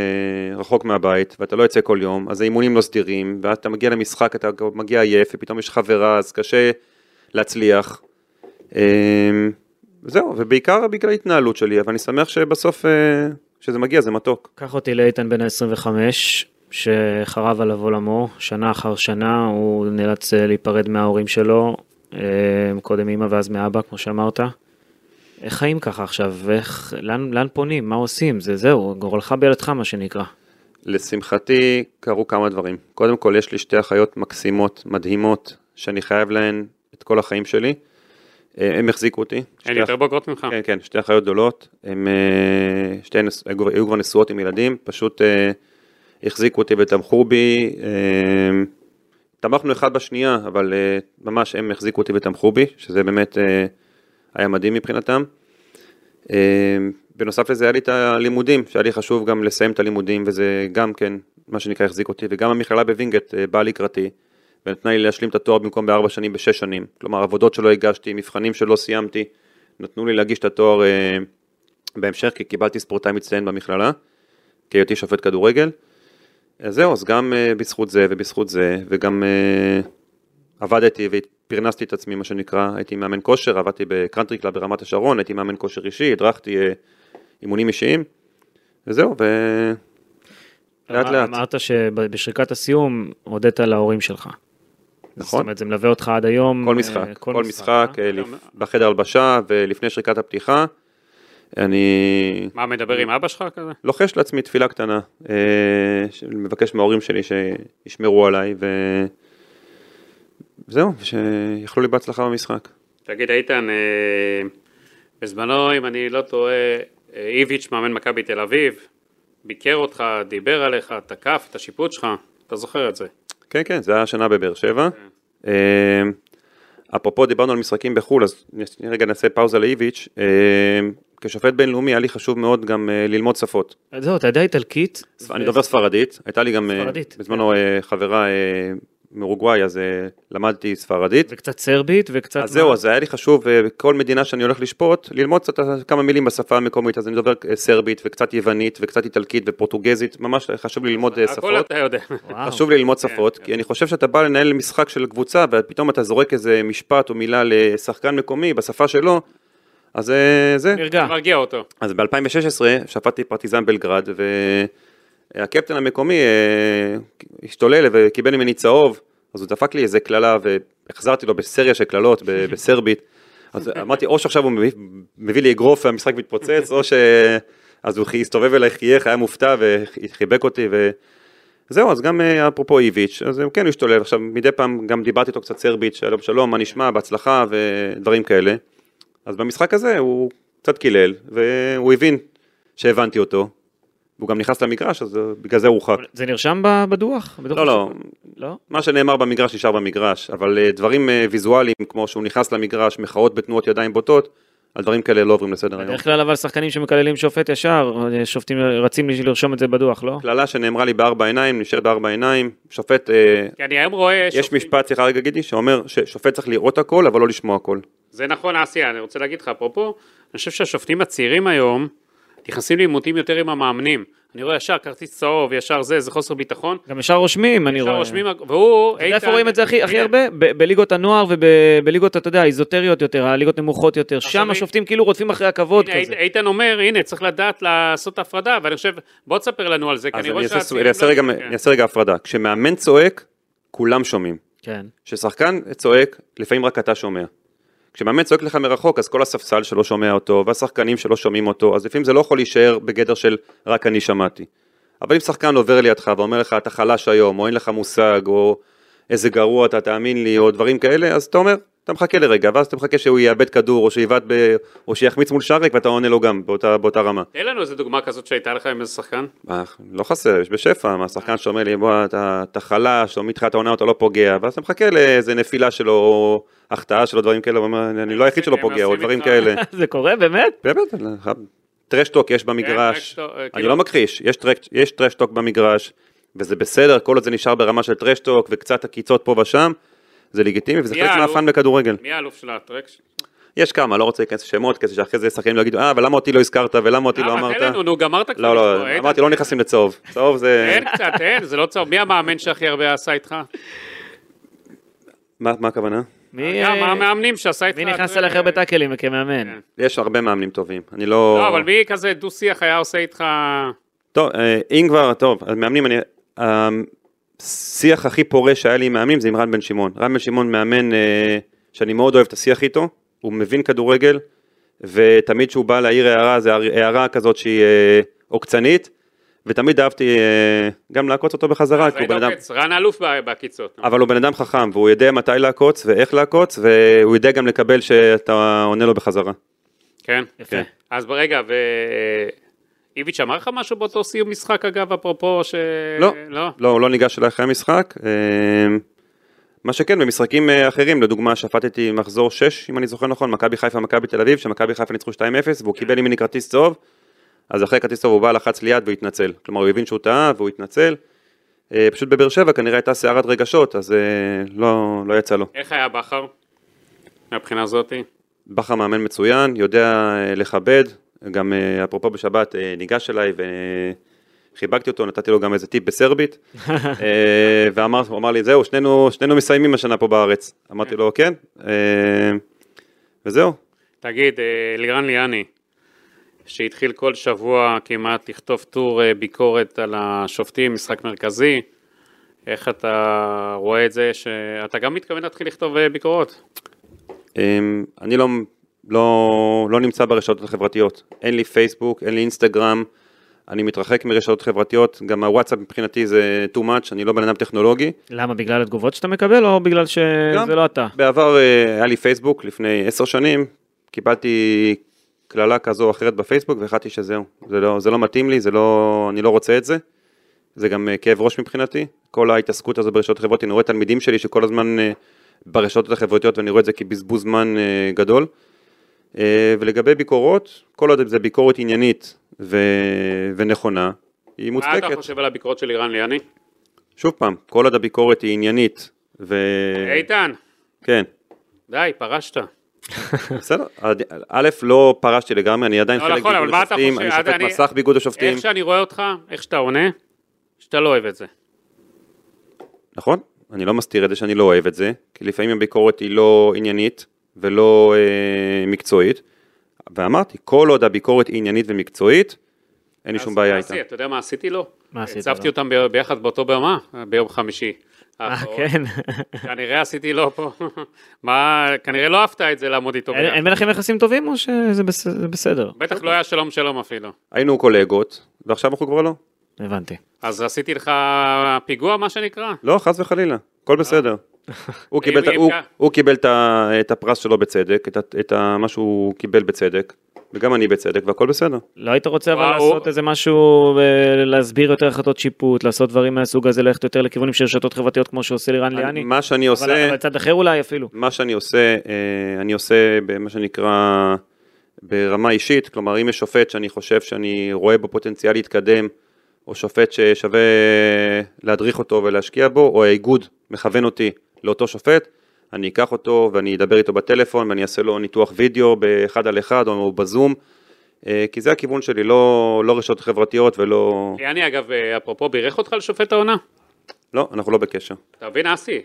רחוק מהבית, ואתה לא יוצא כל יום, אז האימונים לא סדירים, ואז אתה מגיע למשחק, אתה מגיע עייף, ופתאום יש חברה, אז קשה להצליח. זהו, ובעיקר בגלל ההתנהלות שלי, אבל אני שמח שבסוף, שזה מגיע, זה מתוק. קח אותי לאיתן בן ה-25, שחרב עליו עולמו, שנה אחר שנה, הוא נאלץ להיפרד מההורים שלו, קודם אמא ואז מאבא, כמו שאמרת. איך חיים ככה עכשיו? לאן פונים? מה עושים? זהו, גורלך בילדך, מה שנקרא. לשמחתי, קרו כמה דברים. קודם כל, יש לי 2 אחיות מקסימות, מדהימות, שאני חייב להן את כל החיים שלי. הם החזיקו אותי. אין יותר בוגרות ממך. כן, כן, 2 אחיות גדולות, שתיהן היו כבר נשואות עם ילדים, פשוט החזיקו אותי ותמכו בי, תמכנו אחד בשנייה, אבל ממש הם החזיקו אותי ותמכו בי, שזה באמת היה מדהים מבחינתם. בנוסף לזה היה לי את הלימודים, שהיה לי חשוב גם לסיים את הלימודים, וזה גם כן מה שנקרא החזיק אותי, וגם המכללה בווינגט באה לקראתי, ונתנה לי להשלים את התואר במקום ב4 שנים, ב6 שנים. כלומר, עבודות שלא הגשתי, מבחנים שלא סיימתי, נתנו לי להגיש את התואר בהמשך, כי קיבלתי ספורטאי מצטיין במכללה, כי הייתי שופט כדורגל. אז זהו, אז גם בזכות זה ובזכות זה, וגם עבדתי ופרנסתי את עצמי, מה שנקרא, הייתי מאמן כושר, עבדתי בקאנטרי קלאב ברמת השרון, הייתי מאמן כושר אישי, הדרכתי אימונים אישיים, וזהו, לאט. אמרת שבשריקת הסיום הודית להורים שלך. נכון. זאת אומרת, זה מלווה אותך עד היום. כל משחק, כל משחק, בחדר הלבשה, ולפני שריקת הפתיחה, אני... מה, מדבר עם אבא שלך כזה? לוחש לעצמי תפילה קטנה, מבקש מההורים שלי שישמרו עליי, וזהו, שיכלו לי בהצלחה במשחק. תגיד, איתן, בזמנו, אם אני לא טועה, איביץ' מאמן מכבי תל אביב, ביקר אותך, דיבר עליך, תקף את השיפוט שלך, אתה זוכר את זה? כן, כן, זה היה שנה בבאר שבע. אפרופו, דיברנו על משחקים בחול, אז רגע נעשה פאוזה לאיביץ'. כשופט בינלאומי היה לי חשוב מאוד גם ללמוד שפות. זהו, אתה יודע איטלקית? אני דובר ספרדית, הייתה לי גם בזמנו חברה מרוגוואי, אז למדתי ספרדית. וקצת סרבית וקצת... אז זהו, אז היה לי חשוב, בכל מדינה שאני הולך לשפוט, ללמוד קצת כמה מילים בשפה המקומית, אז אני דובר סרבית וקצת יוונית וקצת איטלקית ופורטוגזית, ממש חשוב לי ללמוד שפות. הכל אתה יודע. חשוב לי ללמוד שפות, כי אני חושב שאתה בא לנהל משחק של קבוצה, ופתאום אתה זורק איזה משפט או מילה לשחקן מקומי בשפה שלו, אז זה... מרגיע אותו. אז ב-2016 שפטתי פרטיזן בלגרד, והקפטן המקומי השתולל וקיבל ממני צהוב, אז הוא דפק לי איזה כללה, והחזרתי לו בסריה של כללות, בסרבית, אז אמרתי, או שעכשיו הוא מביא לי אגרוף והמשחק מתפוצץ, או ש... אז הוא הסתובב אליי חייך, היה מופתע וחיבק אותי, וזהו, אז גם אפרופו איביץ', אז כן הוא השתולל, עכשיו מדי פעם גם דיברתי איתו קצת סרבית, שלום שלום, מה נשמע, בהצלחה ודברים כאלה, אז במשחק הזה הוא קצת קילל, והוא הבין שהבנתי אותו, והוא גם נכנס למגרש, אז בגלל זה הוא רוחק. זה נרשם בדוח? לא, לא. מה שנאמר במגרש נשאר במגרש, אבל דברים ויזואליים, כמו שהוא נכנס למגרש, מחאות בתנועות ידיים בוטות, על דברים כאלה לא עוברים לסדר היום. בדרך כלל אבל שחקנים שמקללים שופט ישר, שופטים רצים לרשום את זה בדוח, לא? כללה שנאמרה לי בארבע עיניים, נשארת בארבע עיניים, שופט... אני היום רואה... יש משפט, סליחה רגע גידי, שאומר ששופט צריך לראות הכל, אבל לא לשמוע הכל. זה נכון, אסי, אני רוצה להגיד לך, אפרופו, אני חושב שהשופטים הצעירים היום, נכנסים לעימותים יותר עם המאמנים. אני רואה ישר כרטיס צהוב, ישר זה חוסר ביטחון. גם ישר רושמים, אני רואה. והוא... איפה רואים את זה הכי הרבה? בליגות הנוער ובליגות, אתה יודע, האיזוטריות יותר, הליגות נמוכות יותר. שם השופטים כאילו רודפים אחרי הכבוד כזה. איתן אומר, הנה, צריך לדעת לעשות הפרדה, ואני חושב, בוא תספר לנו על זה. אז אני אעשה רגע הפרדה. כשמאמן צועק, כולם שומעים. כן. כששחקן צועק, לפעמים רק אתה שומע. כשמאמן צועק לך מרחוק, אז כל הספסל שלא שומע אותו, והשחקנים שלא שומעים אותו, אז לפעמים זה לא יכול להישאר בגדר של רק אני שמעתי. אבל אם שחקן עובר לידך ואומר לך, אתה חלש היום, או אין לך מושג, או איזה גרוע אתה, תאמין לי, או דברים כאלה, אז אתה אומר, אתה מחכה לרגע, ואז אתה מחכה שהוא יאבד כדור, או שיחמיץ מול שרק, ואתה עונה לו גם באותה רמה. תן לנו איזו דוגמה כזאת שהייתה לך עם איזה שחקן? לא חסר, יש בשפע, מהשחקן שאומר לי, בוא, אתה חלש, או מתחת העונה אותו לא פוגע, ואז אתה מחכה לאיזה נפילה שלו, החטאה שלו, דברים כאלה, אני לא היחיד שלא פוגע, או דברים כאלה. זה קורה, באמת? באמת, טרשטוק יש במגרש, אני לא מכחיש, יש טרשטוק במגרש, וזה בסדר, כל עוד זה נשאר ברמה של טרשטוק, וקצת הקיצות פה ושם. זה לגיטימי, וזה חלק מהפן בכדורגל. מי האלוף של הטרקש? יש כמה, לא רוצה להיכנס לשמות, כזה שאחרי זה שחקנים לא יגידו, אבל למה אותי לא הזכרת, ולמה אותי לא אמרת? נו, גמרת כבר. לא, אמרתי, לא נכנסים לצהוב. צהוב זה... אין, זה לא צהוב. מי המאמן שהכי הרבה עשה איתך? מה הכוונה? מי המאמנים שעשה איתך? מי נכנס אליך הרבה טאקלים כמאמן? יש הרבה מאמנים טובים. אני לא... לא, אבל מי כזה דו-שיח היה עושה איתך? טוב, אם כבר, טוב, מאמנים, אני... שיח הכי פורה שהיה לי עם מאמנים זה עם רן בן שמעון. רן בן שמעון מאמן שאני מאוד אוהב את השיח איתו, הוא מבין כדורגל, ותמיד שהוא בא להעיר הערה, זה הערה כזאת שהיא עוקצנית, ותמיד אהבתי גם לעקוץ אותו בחזרה. אז היית עוקץ, רן אלוף בקיצות. אבל הוא בן אדם חכם, והוא יודע מתי לעקוץ ואיך לעקוץ, והוא יודע גם לקבל שאתה עונה לו בחזרה. כן, יפה. אז ברגע, איביץ' אמר לך משהו באותו סיום משחק אגב, אפרופו ש... לא, הוא לא ניגש אליי אחרי המשחק, מה שכן, במשחקים אחרים, לדוגמה, שפטתי מחזור 6, אם אני זוכר נכון, מכבי חיפה, מכבי תל אביב, שמכבי חיפה ניצחו 2-0, והוא קיבל ממני כרטיס צהוב, אז אחרי כרטיס צהוב הוא בא לחץ ליד והוא התנצל, כלומר הוא הבין שהוא טעה והוא התנצל, פשוט בבאר שבע כנראה הייתה סערת רגשות, אז לא יצא לו. איך היה בחר? מהבחינה הזאת? בחר מאמן מצוין, יודע לכבד. גם אפרופו בשבת ניגש אליי וחיבקתי אותו, נתתי לו גם איזה טיפ בסרבית, והוא אמר לי, זהו, שנינו מסיימים השנה פה בארץ. אמרתי לו, כן, וזהו. תגיד, לירן ליאני, שהתחיל כל שבוע כמעט לכתוב טור ביקורת על השופטים, משחק מרכזי, איך אתה רואה את זה, שאתה גם מתכוון להתחיל לכתוב ביקורות? אני לא נמצא ברשתות החברתיות, אין לי פייסבוק, אין לי אינסטגרם, אני מתרחק מרשתות חברתיות, גם הוואטסאפ מבחינתי זה too much, אני לא בן אדם טכנולוגי. למה, בגלל התגובות שאתה מקבל או בגלל שזה לא אתה? בעבר היה לי פייסבוק לפני 10 שנים, קיבלתי כללה כזו או אחרת בפייסבוק והחלטתי שזהו, זה לא מתאים לי, אני לא רוצה את זה, זה גם כאב ראש מבחינתי, כל ההתעסקות הזו ברשתות חברתיות, אני רואה תלמידים שלי שכל הזמן ברשתות החברתיות ואני רואה את זה כבזבוז זמן גדול. ולגבי ביקורות, כל עוד זה ביקורת עניינית ונכונה, היא מוצדקת. מה אתה חושב על הביקורות של איראן ליאני? שוב פעם, כל עוד הביקורת היא עניינית איתן! כן. די, פרשת. בסדר, א', לא פרשתי לגמרי, אני עדיין חלק ביגוד השופטים, אני שופט מסך ביגוד השופטים. איך שאני רואה אותך, איך שאתה עונה, שאתה לא אוהב את זה. נכון, אני לא מסתיר את זה שאני לא אוהב את זה, כי לפעמים הביקורת היא לא עניינית, ולא מקצועית, ואמרתי, כל עוד הביקורת עניינית ומקצועית, אין לי שום בעיה איתה. אתה יודע מה עשיתי לו? הצבתי אותם ביחד באותו במה, ביום חמישי. כן. כנראה עשיתי לו פה. כנראה לא אהבת את זה לעמוד איתו. אין ביניכם יחסים טובים או שזה בסדר? בטח לא היה שלום שלום אפילו. היינו קולגות, ועכשיו אנחנו כבר לא. הבנתי. אז עשיתי לך פיגוע, מה שנקרא? לא, חס וחלילה. הכל בסדר. הוא קיבל את הפרס שלו בצדק, את מה שהוא קיבל בצדק, וגם אני בצדק, והכל בסדר. לא היית רוצה אבל לעשות איזה משהו, להסביר יותר החלטות שיפוט, לעשות דברים מהסוג הזה, ללכת יותר לכיוונים של רשתות חברתיות, כמו שעושה לירן ליאני? מה שאני עושה... אבל צד אחר אולי אפילו. מה שאני עושה, אני עושה במה שנקרא ברמה אישית, כלומר, אם יש שופט שאני חושב שאני רואה בו פוטנציאל להתקדם, או שופט ששווה להדריך אותו ולהשקיע בו, או האיגוד מכוון אותי לאותו שופט, אני אקח אותו ואני אדבר איתו בטלפון, ואני אעשה לו ניתוח וידאו באחד על אחד או בזום, כי זה הכיוון שלי, לא רשתות חברתיות ולא... אני אגב, אפרופו, בירך אותך לשופט העונה? לא, אנחנו לא בקשר. תבין, אסי,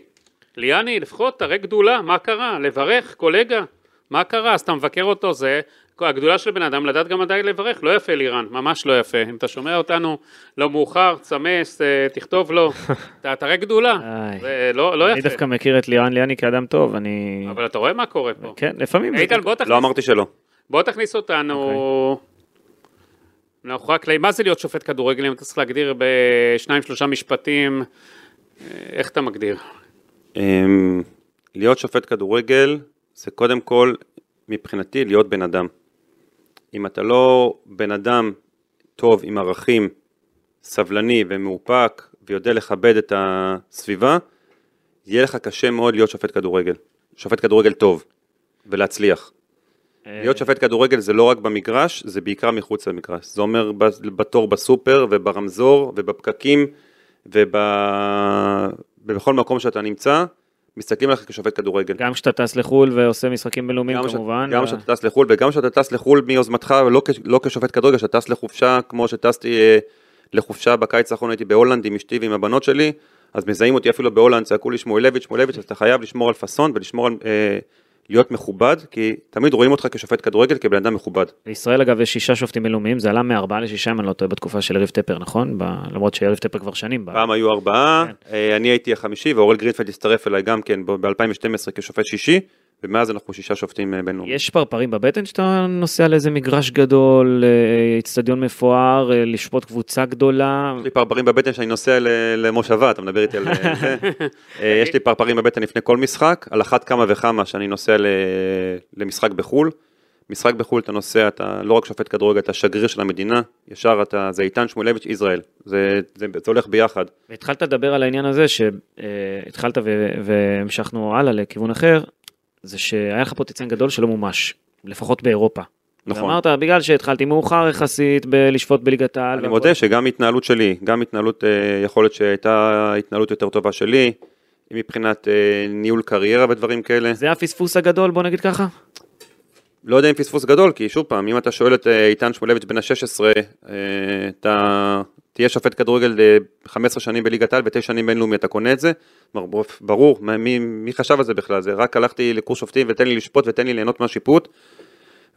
ליאני, לפחות תראה גדולה, מה קרה? לברך, קולגה, מה קרה? אז אתה מבקר אותו, זה... הגדולה של בן אדם לדעת גם עדיין לברך, לא יפה לירן, ממש לא יפה. אם אתה שומע אותנו, לא מאוחר, צמס, תכתוב לו, אתה רק גדולה, זה לא יפה. אני דווקא מכיר את לירן ליאני כאדם טוב, אני... אבל אתה רואה מה קורה פה. כן, לפעמים. איתן, בוא תכניס... לא אמרתי שלא. בוא תכניס אותנו... אנחנו רק... מה זה להיות שופט כדורגל, אם אתה צריך להגדיר ב2-3 משפטים, איך אתה מגדיר? להיות שופט כדורגל, זה קודם כל, מבחינתי, להיות בן אדם. אם אתה לא בן אדם טוב עם ערכים, סבלני ומאופק, ויודע לכבד את הסביבה, יהיה לך קשה מאוד להיות שופט כדורגל. שופט כדורגל טוב, ולהצליח. להיות שופט כדורגל זה לא רק במגרש, זה בעיקר מחוץ למגרש. זה אומר בתור בסופר, וברמזור, ובפקקים, ובכל מקום שאתה נמצא, מסתכלים עליך כשופט כדורגל. גם שאתה טס לחול ועושה משחקים בינלאומיים כמובן. גם שאתה טס לחול וגם שאתה טס לחול מיוזמתך ולא כשופט כדורגל, שאתה טס לחופשה כמו שטסתי לחופשה בקיץ האחרון, הייתי בהולנד עם אשתי ועם הבנות שלי, אז מזהים אותי אפילו בהולנד, צעקו לי שמואלביץ', שמואלביץ', אז אתה חייב לשמור על פסון ולשמור על... להיות מכובד, כי תמיד רואים אותך כשופט כדורגל כבן אדם מכובד. בישראל אגב יש 6 שופטים בינלאומיים, זה עלה מ4 ל6, אני לא טועה, בתקופה של ריב טפר, נכון? למרות שיריב טפר כבר שנים. פעם היו 4, אני הייתי החמישי, ואורל גרידפלד הצטרף אליי גם כן ב-2012 כשופט שישי, ומאז אנחנו 6 שופטים בינלאומיים. יש פרפרים בבטן שאתה נוסע לאיזה מגרש גדול, אצטדיון מפואר, לשפוט קבוצה גדולה? יש לי פרפרים בבטן שאני נוסע למושבה, אתה מדבר איתי על זה. יש לי פרפרים בבטן לפני כל משחק, על אחת כמה וכמה שאני נוסע למשחק בחול. משחק בחול אתה נוסע, אתה לא רק שופט כדורגל, אתה שגריר של המדינה, ישר אתה, זה איתן שמואלביץ' ישראל, זה הולך ביחד. והתחלת לדבר על העניין הזה, שהתחלת והמשכנו הלאה לכיוון אחר, זה שהיה לך פוטנציאל גדול שלא מומש, לפחות באירופה. נכון. ואמרת, בגלל שהתחלתי מאוחר יחסית לשפוט בליגת העל. אני מודה שגם התנהלות שלי, גם התנהלות, יכול להיות שהייתה התנהלות יותר טובה שלי, מבחינת ניהול קריירה ודברים כאלה. זה הפספוס הגדול, בוא נגיד ככה? לא יודע אם פספוס גדול, כי שוב פעם, אם אתה שואל את איתן שמולביץ' בן ה-16, אתה תהיה שופט כדורגל 15 שנים בליגת העל ו9 שנים בינלאומי, אתה קונה את זה? ברור, מי חשב על זה בכלל? זה רק הלכתי לקורס שופטים ותן לי לשפוט ותן לי ליהנות מהשיפוט,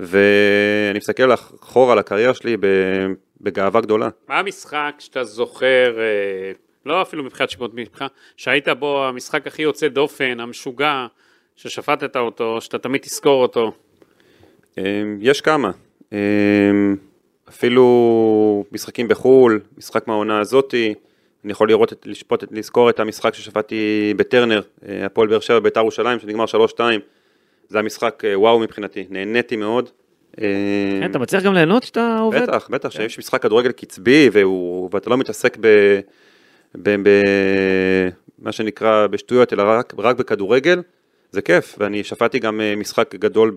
ואני מסתכל לאחור על הקריירה שלי בגאווה גדולה. מה המשחק שאתה זוכר, לא אפילו מבחינת שיפוט, שהיית בו המשחק הכי יוצא דופן, המשוגע, ששפטת אותו, שאתה תמיד תזכור אותו? יש כמה, אפילו משחקים בחול, משחק מהעונה הזאתי, אני יכול לראות, לשפוט, לזכור את המשחק ששפטתי בטרנר, הפועל באר שבע בית"ר ירושלים, שנגמר 3-2, זה המשחק וואו מבחינתי, נהניתי מאוד. אתה מצליח גם ליהנות שאתה עובד? בטח, בטח, שיש משחק כדורגל קצבי, ואתה לא מתעסק במה שנקרא בשטויות, אלא רק בכדורגל, זה כיף, ואני שפעתי גם משחק גדול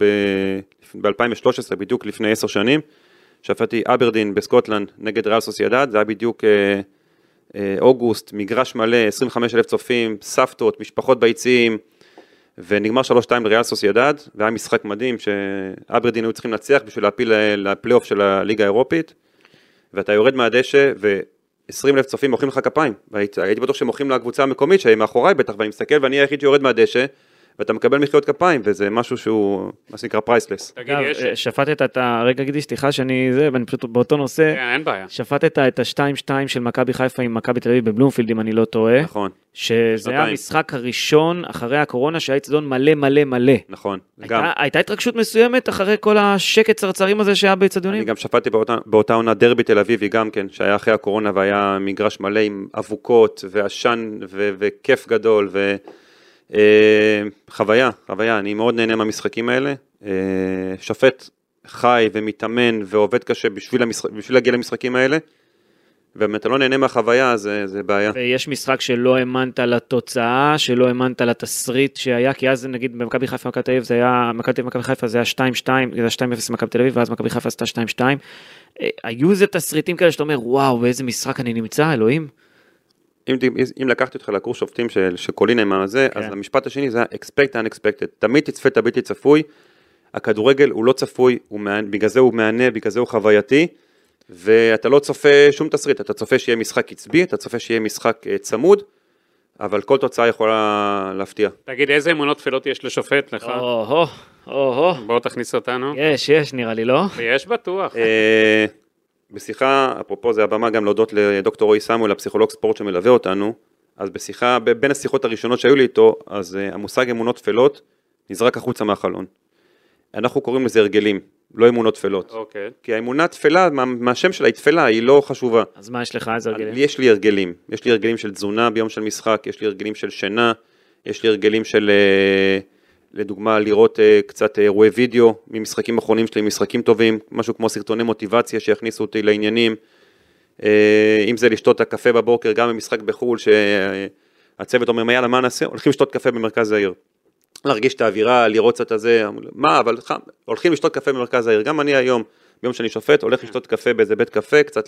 ב-2013, בדיוק לפני 10 שנים, שפעתי אברדין בסקוטלנד נגד ריאל סוסיידד, זה היה בדיוק אוגוסט, מגרש מלא, 25,000 צופים, סבתות, משפחות ביציעים, ונגמר 3-2 לריאל סוסיידד, והיה משחק מדהים שאברדין היו צריכים לנצח בשביל להפיל לפלייאוף של הליגה האירופית, ואתה יורד מהדשא, ו... 20,000 צופים מוחאים לך כפיים, והייתי בטוח שמוחאים לקבוצה המקומית, שהיא מאחוריי בטח, ואני מסתכל ואני היחיד שיורד מהדשא, ואתה מקבל מחיאות כפיים, וזה משהו שהוא, מה שנקרא, פרייסלס. תגיד, יש... שפטת את הרגע גדי, סליחה שאני זה, ואני פשוט באותו נושא. אין בעיה. שפטת את ה-2-2 של מכבי חיפה עם מכבי תל אביב בבלומפילד, אם אני לא טועה. נכון. שזה היה המשחק הראשון אחרי הקורונה, שהיה צדון מלא מלא מלא. נכון. הייתה התרגשות מסוימת אחרי כל השקט צרצרים הזה שהיה בצדונים? אני גם שפטתי באותה עונה דרבי תל אביבי גם כן, שהיה אחרי הקורונה והיה מגרש מלא עם אבוקות ועשן וכיף גדול וחוויה, חוויה. אני מאוד נהנה מהמשחקים האלה. שפט חי ומתאמן ועובד קשה בשביל להגיע למשחקים האלה. ואם אתה לא נהנה מהחוויה, זה בעיה. ויש משחק שלא האמנת לתוצאה, שלא האמנת לתסריט שהיה, כי אז נגיד במכבי חיפה מכבי תל אביב, זה היה, מכבי חיפה זה היה 2-2, זה היה 2-0 מכבי תל אביב, ואז מכבי חיפה עשתה 2-2. היו זה תסריטים כאלה שאתה אומר, וואו, באיזה משחק אני נמצא, אלוהים. אם לקחתי אותך לקורס שופטים שקולין עם הזה, אז המשפט השני זה expect unexpected. תמיד תצפה את הבלתי צפוי, הכדורגל הוא לא צפוי, בגלל זה הוא מענה, בגלל זה הוא חווייתי. ואתה לא צופה שום תסריט, אתה צופה שיהיה משחק עצבי, אתה צופה שיהיה משחק צמוד, אבל כל תוצאה יכולה להפתיע. תגיד, איזה אמונות תפילות יש לשופט לך? או-הו, או-הו. בואו תכניס אותנו. יש, נראה לי, לא? יש בטוח. בשיחה, אפרופו זה הבמה גם להודות לדוקטור רועי סמואל, הפסיכולוג ספורט שמלווה אותנו, אז בשיחה, בין השיחות הראשונות שהיו לי איתו, אז המושג אמונות תפילות נזרק החוצה מהחלון. אנחנו קוראים לזה הרגלים. לא אמונות תפלות. אוקיי. כי האמונה תפלה, מהשם שלה היא תפלה, היא לא חשובה. אז מה יש לך, איזה הרגלים? יש לי הרגלים. יש לי הרגלים של תזונה ביום של משחק, יש לי הרגלים של שינה, יש לי הרגלים של, לדוגמה, לראות קצת אירועי וידאו, ממשחקים אחרונים שלי, משחקים טובים, משהו כמו סרטוני מוטיבציה שיכניסו אותי לעניינים. אם זה לשתות הקפה בבוקר, גם במשחק בחול, שהצוות אומר, יאללה, מה נעשה? הולכים לשתות קפה במרכז העיר. להרגיש את האווירה, לראות את הזה, מה, אבל הולכים לשתות קפה במרכז העיר, גם אני היום, ביום שאני שופט, הולך לשתות קפה באיזה בית קפה, קצת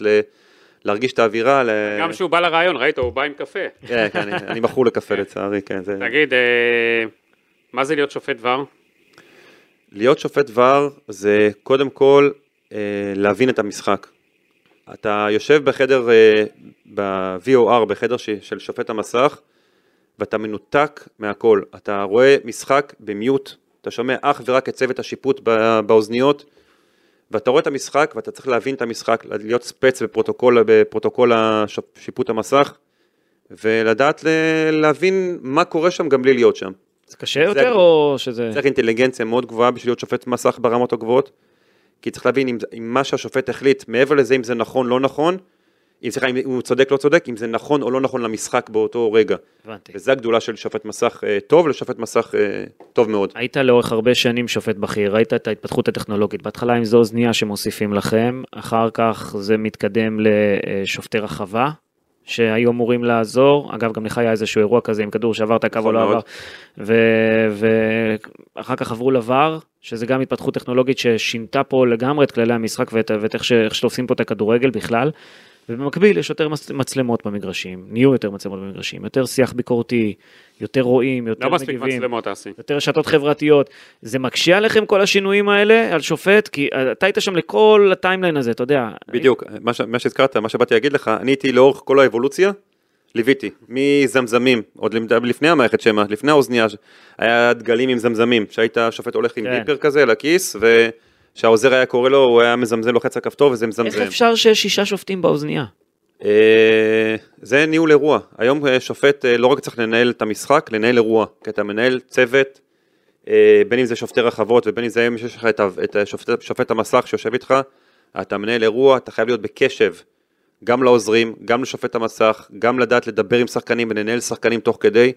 להרגיש את האווירה. גם שהוא בא לרעיון, ראית, הוא בא עם קפה. כן, אני בחור לקפה לצערי, כן. תגיד, מה זה להיות שופט ור? להיות שופט ור זה קודם כל להבין את המשחק. אתה יושב בחדר, ב-VOR, בחדר של שופט המסך, ואתה מנותק מהכל, אתה רואה משחק במיוט, אתה שומע אך ורק את צוות השיפוט באוזניות, ואתה רואה את המשחק, ואתה צריך להבין את המשחק, להיות ספץ בפרוטוקול השיפוט המסך, ולדעת להבין מה קורה שם גם בלי להיות שם. זה קשה יותר או שזה... צריך אינטליגנציה מאוד גבוהה בשביל להיות שופט מסך ברמות הגבוהות, כי צריך להבין אם מה שהשופט החליט, מעבר לזה אם זה נכון, לא נכון, אם הוא צודק לא צודק, אם זה נכון או לא נכון למשחק באותו רגע. הבנתי. וזו הגדולה של שופט מסך טוב לשופט מסך טוב מאוד. היית לאורך הרבה שנים שופט בכיר, ראית את ההתפתחות הטכנולוגית, בהתחלה עם זו אוזניה שמוסיפים לכם, אחר כך זה מתקדם לשופטי רחבה, שהיו אמורים לעזור, אגב גם לך היה איזשהו אירוע כזה עם כדור שעברת הקו או לא עבר, ואחר כך עברו לבר, שזה גם התפתחות טכנולוגית ששינתה פה לגמרי את כללי המשחק ואת איך שתופסים פה את הכדורגל בכלל. ובמקביל יש יותר מצלמות במגרשים, נהיו יותר מצלמות במגרשים, יותר שיח ביקורתי, יותר רואים, יותר מגיבים. לא מספיק מצלמות, אסי. יותר רשתות חברתיות. זה מקשה עליכם כל השינויים האלה על שופט, כי אתה היית שם לכל הטיימליין הזה, אתה יודע. בדיוק, מה שהזכרת, מה שבאתי להגיד לך, אני הייתי לאורך כל האבולוציה, ליוויתי, מזמזמים, עוד לפני המערכת שמה, לפני האוזניה, היה דגלים עם זמזמים, שהיית שופט הולך עם ביפר כזה לכיס, ו... שהעוזר היה קורא לו, הוא היה מזמזם לוחץ הכפתור, וזה מזמזם. איך אפשר שיש 6 שופטים באוזניה? זה ניהול אירוע. היום שופט לא רק צריך לנהל את המשחק, לנהל אירוע. כי אתה מנהל צוות, בין אם זה שופטי רחבות, ובין אם זה היום שיש לך את שופט המסך שיושב איתך, אתה מנהל אירוע, אתה חייב להיות בקשב, גם לעוזרים, גם לשופט המסך, גם לדעת לדבר עם שחקנים, ולנהל שחקנים תוך כדי,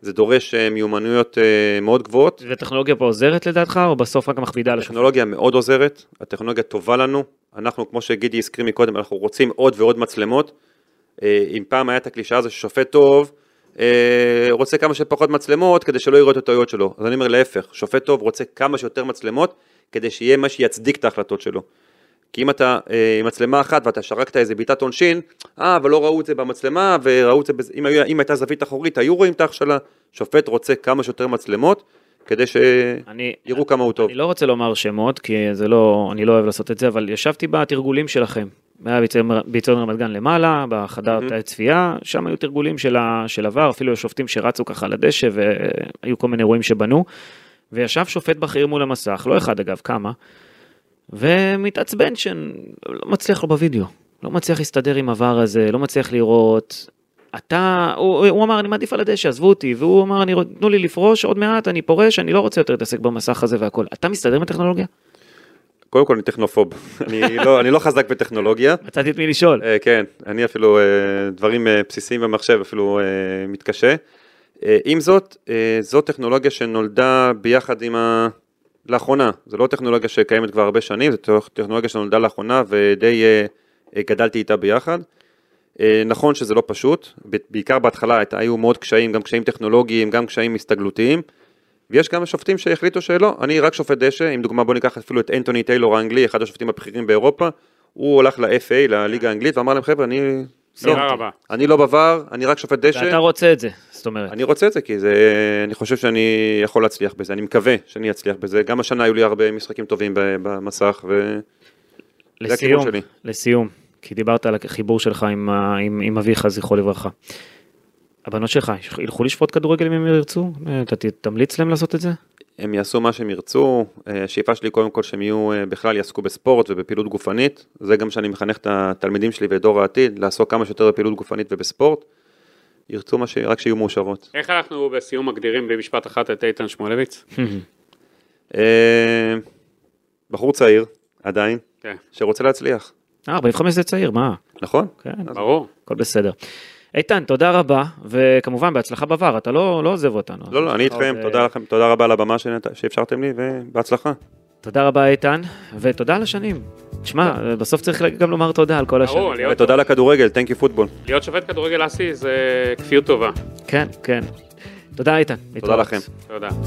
זה דורש מיומנויות מאוד גבוהות. וטכנולוגיה פה עוזרת לדעתך, או בסוף רק מכבידה לשופט? הטכנולוגיה מאוד עוזרת, הטכנולוגיה טובה לנו, אנחנו, כמו שגידי הזכיר מקודם, אנחנו רוצים עוד ועוד מצלמות, אם פעם היה את הקלישה הזו ששופט טוב, רוצה כמה שפחות מצלמות, כדי שלא יראו את הטעויות שלו, אז אני אומר להפך, שופט טוב רוצה כמה שיותר מצלמות, כדי שיהיה מה שיצדיק את ההחלטות שלו. כי אם אתה עם מצלמה אחת ואתה שרקת איזה ביטת עונשין, אבל לא ראו את זה במצלמה, וראו את זה, אם הייתה זווית אחורית, היו רואים את ההכשלה, שופט רוצה כמה שיותר מצלמות, כדי שיראו כמה הוא טוב. אני לא רוצה לומר שמות, כי אני לא אוהב לעשות את זה, אבל ישבתי בתרגולים שלכם, היה ביצון רמת גן למעלה, בחדר הצפייה, שם היו תרגולים של עבר, אפילו שופטים שרצו ככה לדשא, והיו כל מיני אירועים שבנו, וישב שופט בכיר מול המסך, לא אחד אגב, כמה, ומתעצבן שלא מצליח לו בווידאו, לא מצליח להסתדר עם עבר הזה, לא מצליח לראות, הוא אמר, אני מעדיף על הדשא, עזבו אותי, והוא אמר, תנו לי לפרוש עוד מעט, אני פורש, אני לא רוצה יותר להתעסק במסך הזה והכל. אתה מסתדר עם הטכנולוגיה? קודם כל, אני טכנופוב. אני לא חזק בטכנולוגיה. מצאתי את מי לשאול. כן, אני אפילו, דברים בסיסיים במחשב אפילו מתקשה. עם זאת, זו טכנולוגיה שנולדה ביחד עם לאחרונה. זו לא טכנולוגיה שקיימת כבר הרבה שנים, זו טכנולוגיה שנולדה לאחרונה, ודי גדלתי איתה ביחד. נכון שזה לא פשוט, בעיקר בהתחלה היו מאוד קשיים, גם קשיים טכנולוגיים, גם קשיים הסתגלותיים, ויש גם שופטים שהחליטו שלא, אני רק שופט דשא, עם דוגמה בוא ניקח אפילו את אנתוני טיילור האנגלי, אחד השופטים הבכירים באירופה, הוא הולך ל-FA, לליגה האנגלית, ואמר להם חבר'ה, אני לא בבר, אני רק שופט דשא. ואתה רוצה את זה, זאת אומרת. אני רוצה את זה, כי אני חושב שאני יכול להצליח בזה, אני מקווה שאני אצליח בזה, גם השנה היו לי הרבה משחקים טובים במסך, וזה הכיוון שלי. לסיום. כי דיברת על החיבור שלך עם אביך, זכרו לברכה. הבנות שלך, ילכו לשפוט כדורגל אם הם ירצו? אתה תמליץ להם לעשות את זה? הם יעשו מה שהם ירצו. השאיפה שלי קודם כל שהם יהיו, בכלל יעסקו בספורט ובפעילות גופנית. זה גם שאני מחנך את התלמידים שלי ודור העתיד, לעסוק כמה שיותר בפעילות גופנית ובספורט. ירצו רק שיהיו מאושרות. איך אנחנו בסיום מגדירים במשפט אחת את איתן שמואלביץ? בחור צעיר, עדיין, שרוצה להצליח. 45 זה צעיר, מה? נכון. כן, ברור. הכל בסדר. איתן, תודה רבה, וכמובן בהצלחה בעבר, אתה לא עוזב אותנו. לא, אני איתכם, תודה לכם, תודה רבה על הבמה שאפשרתם לי, ובהצלחה. תודה רבה איתן, ותודה על השנים. תשמע, בסוף צריך גם לומר תודה על כל השנים. ותודה לכדורגל, thank you football. להיות שופט כדורגל אסי זה כפיות טובה. כן, כן. תודה איתן. תודה לכם. תודה.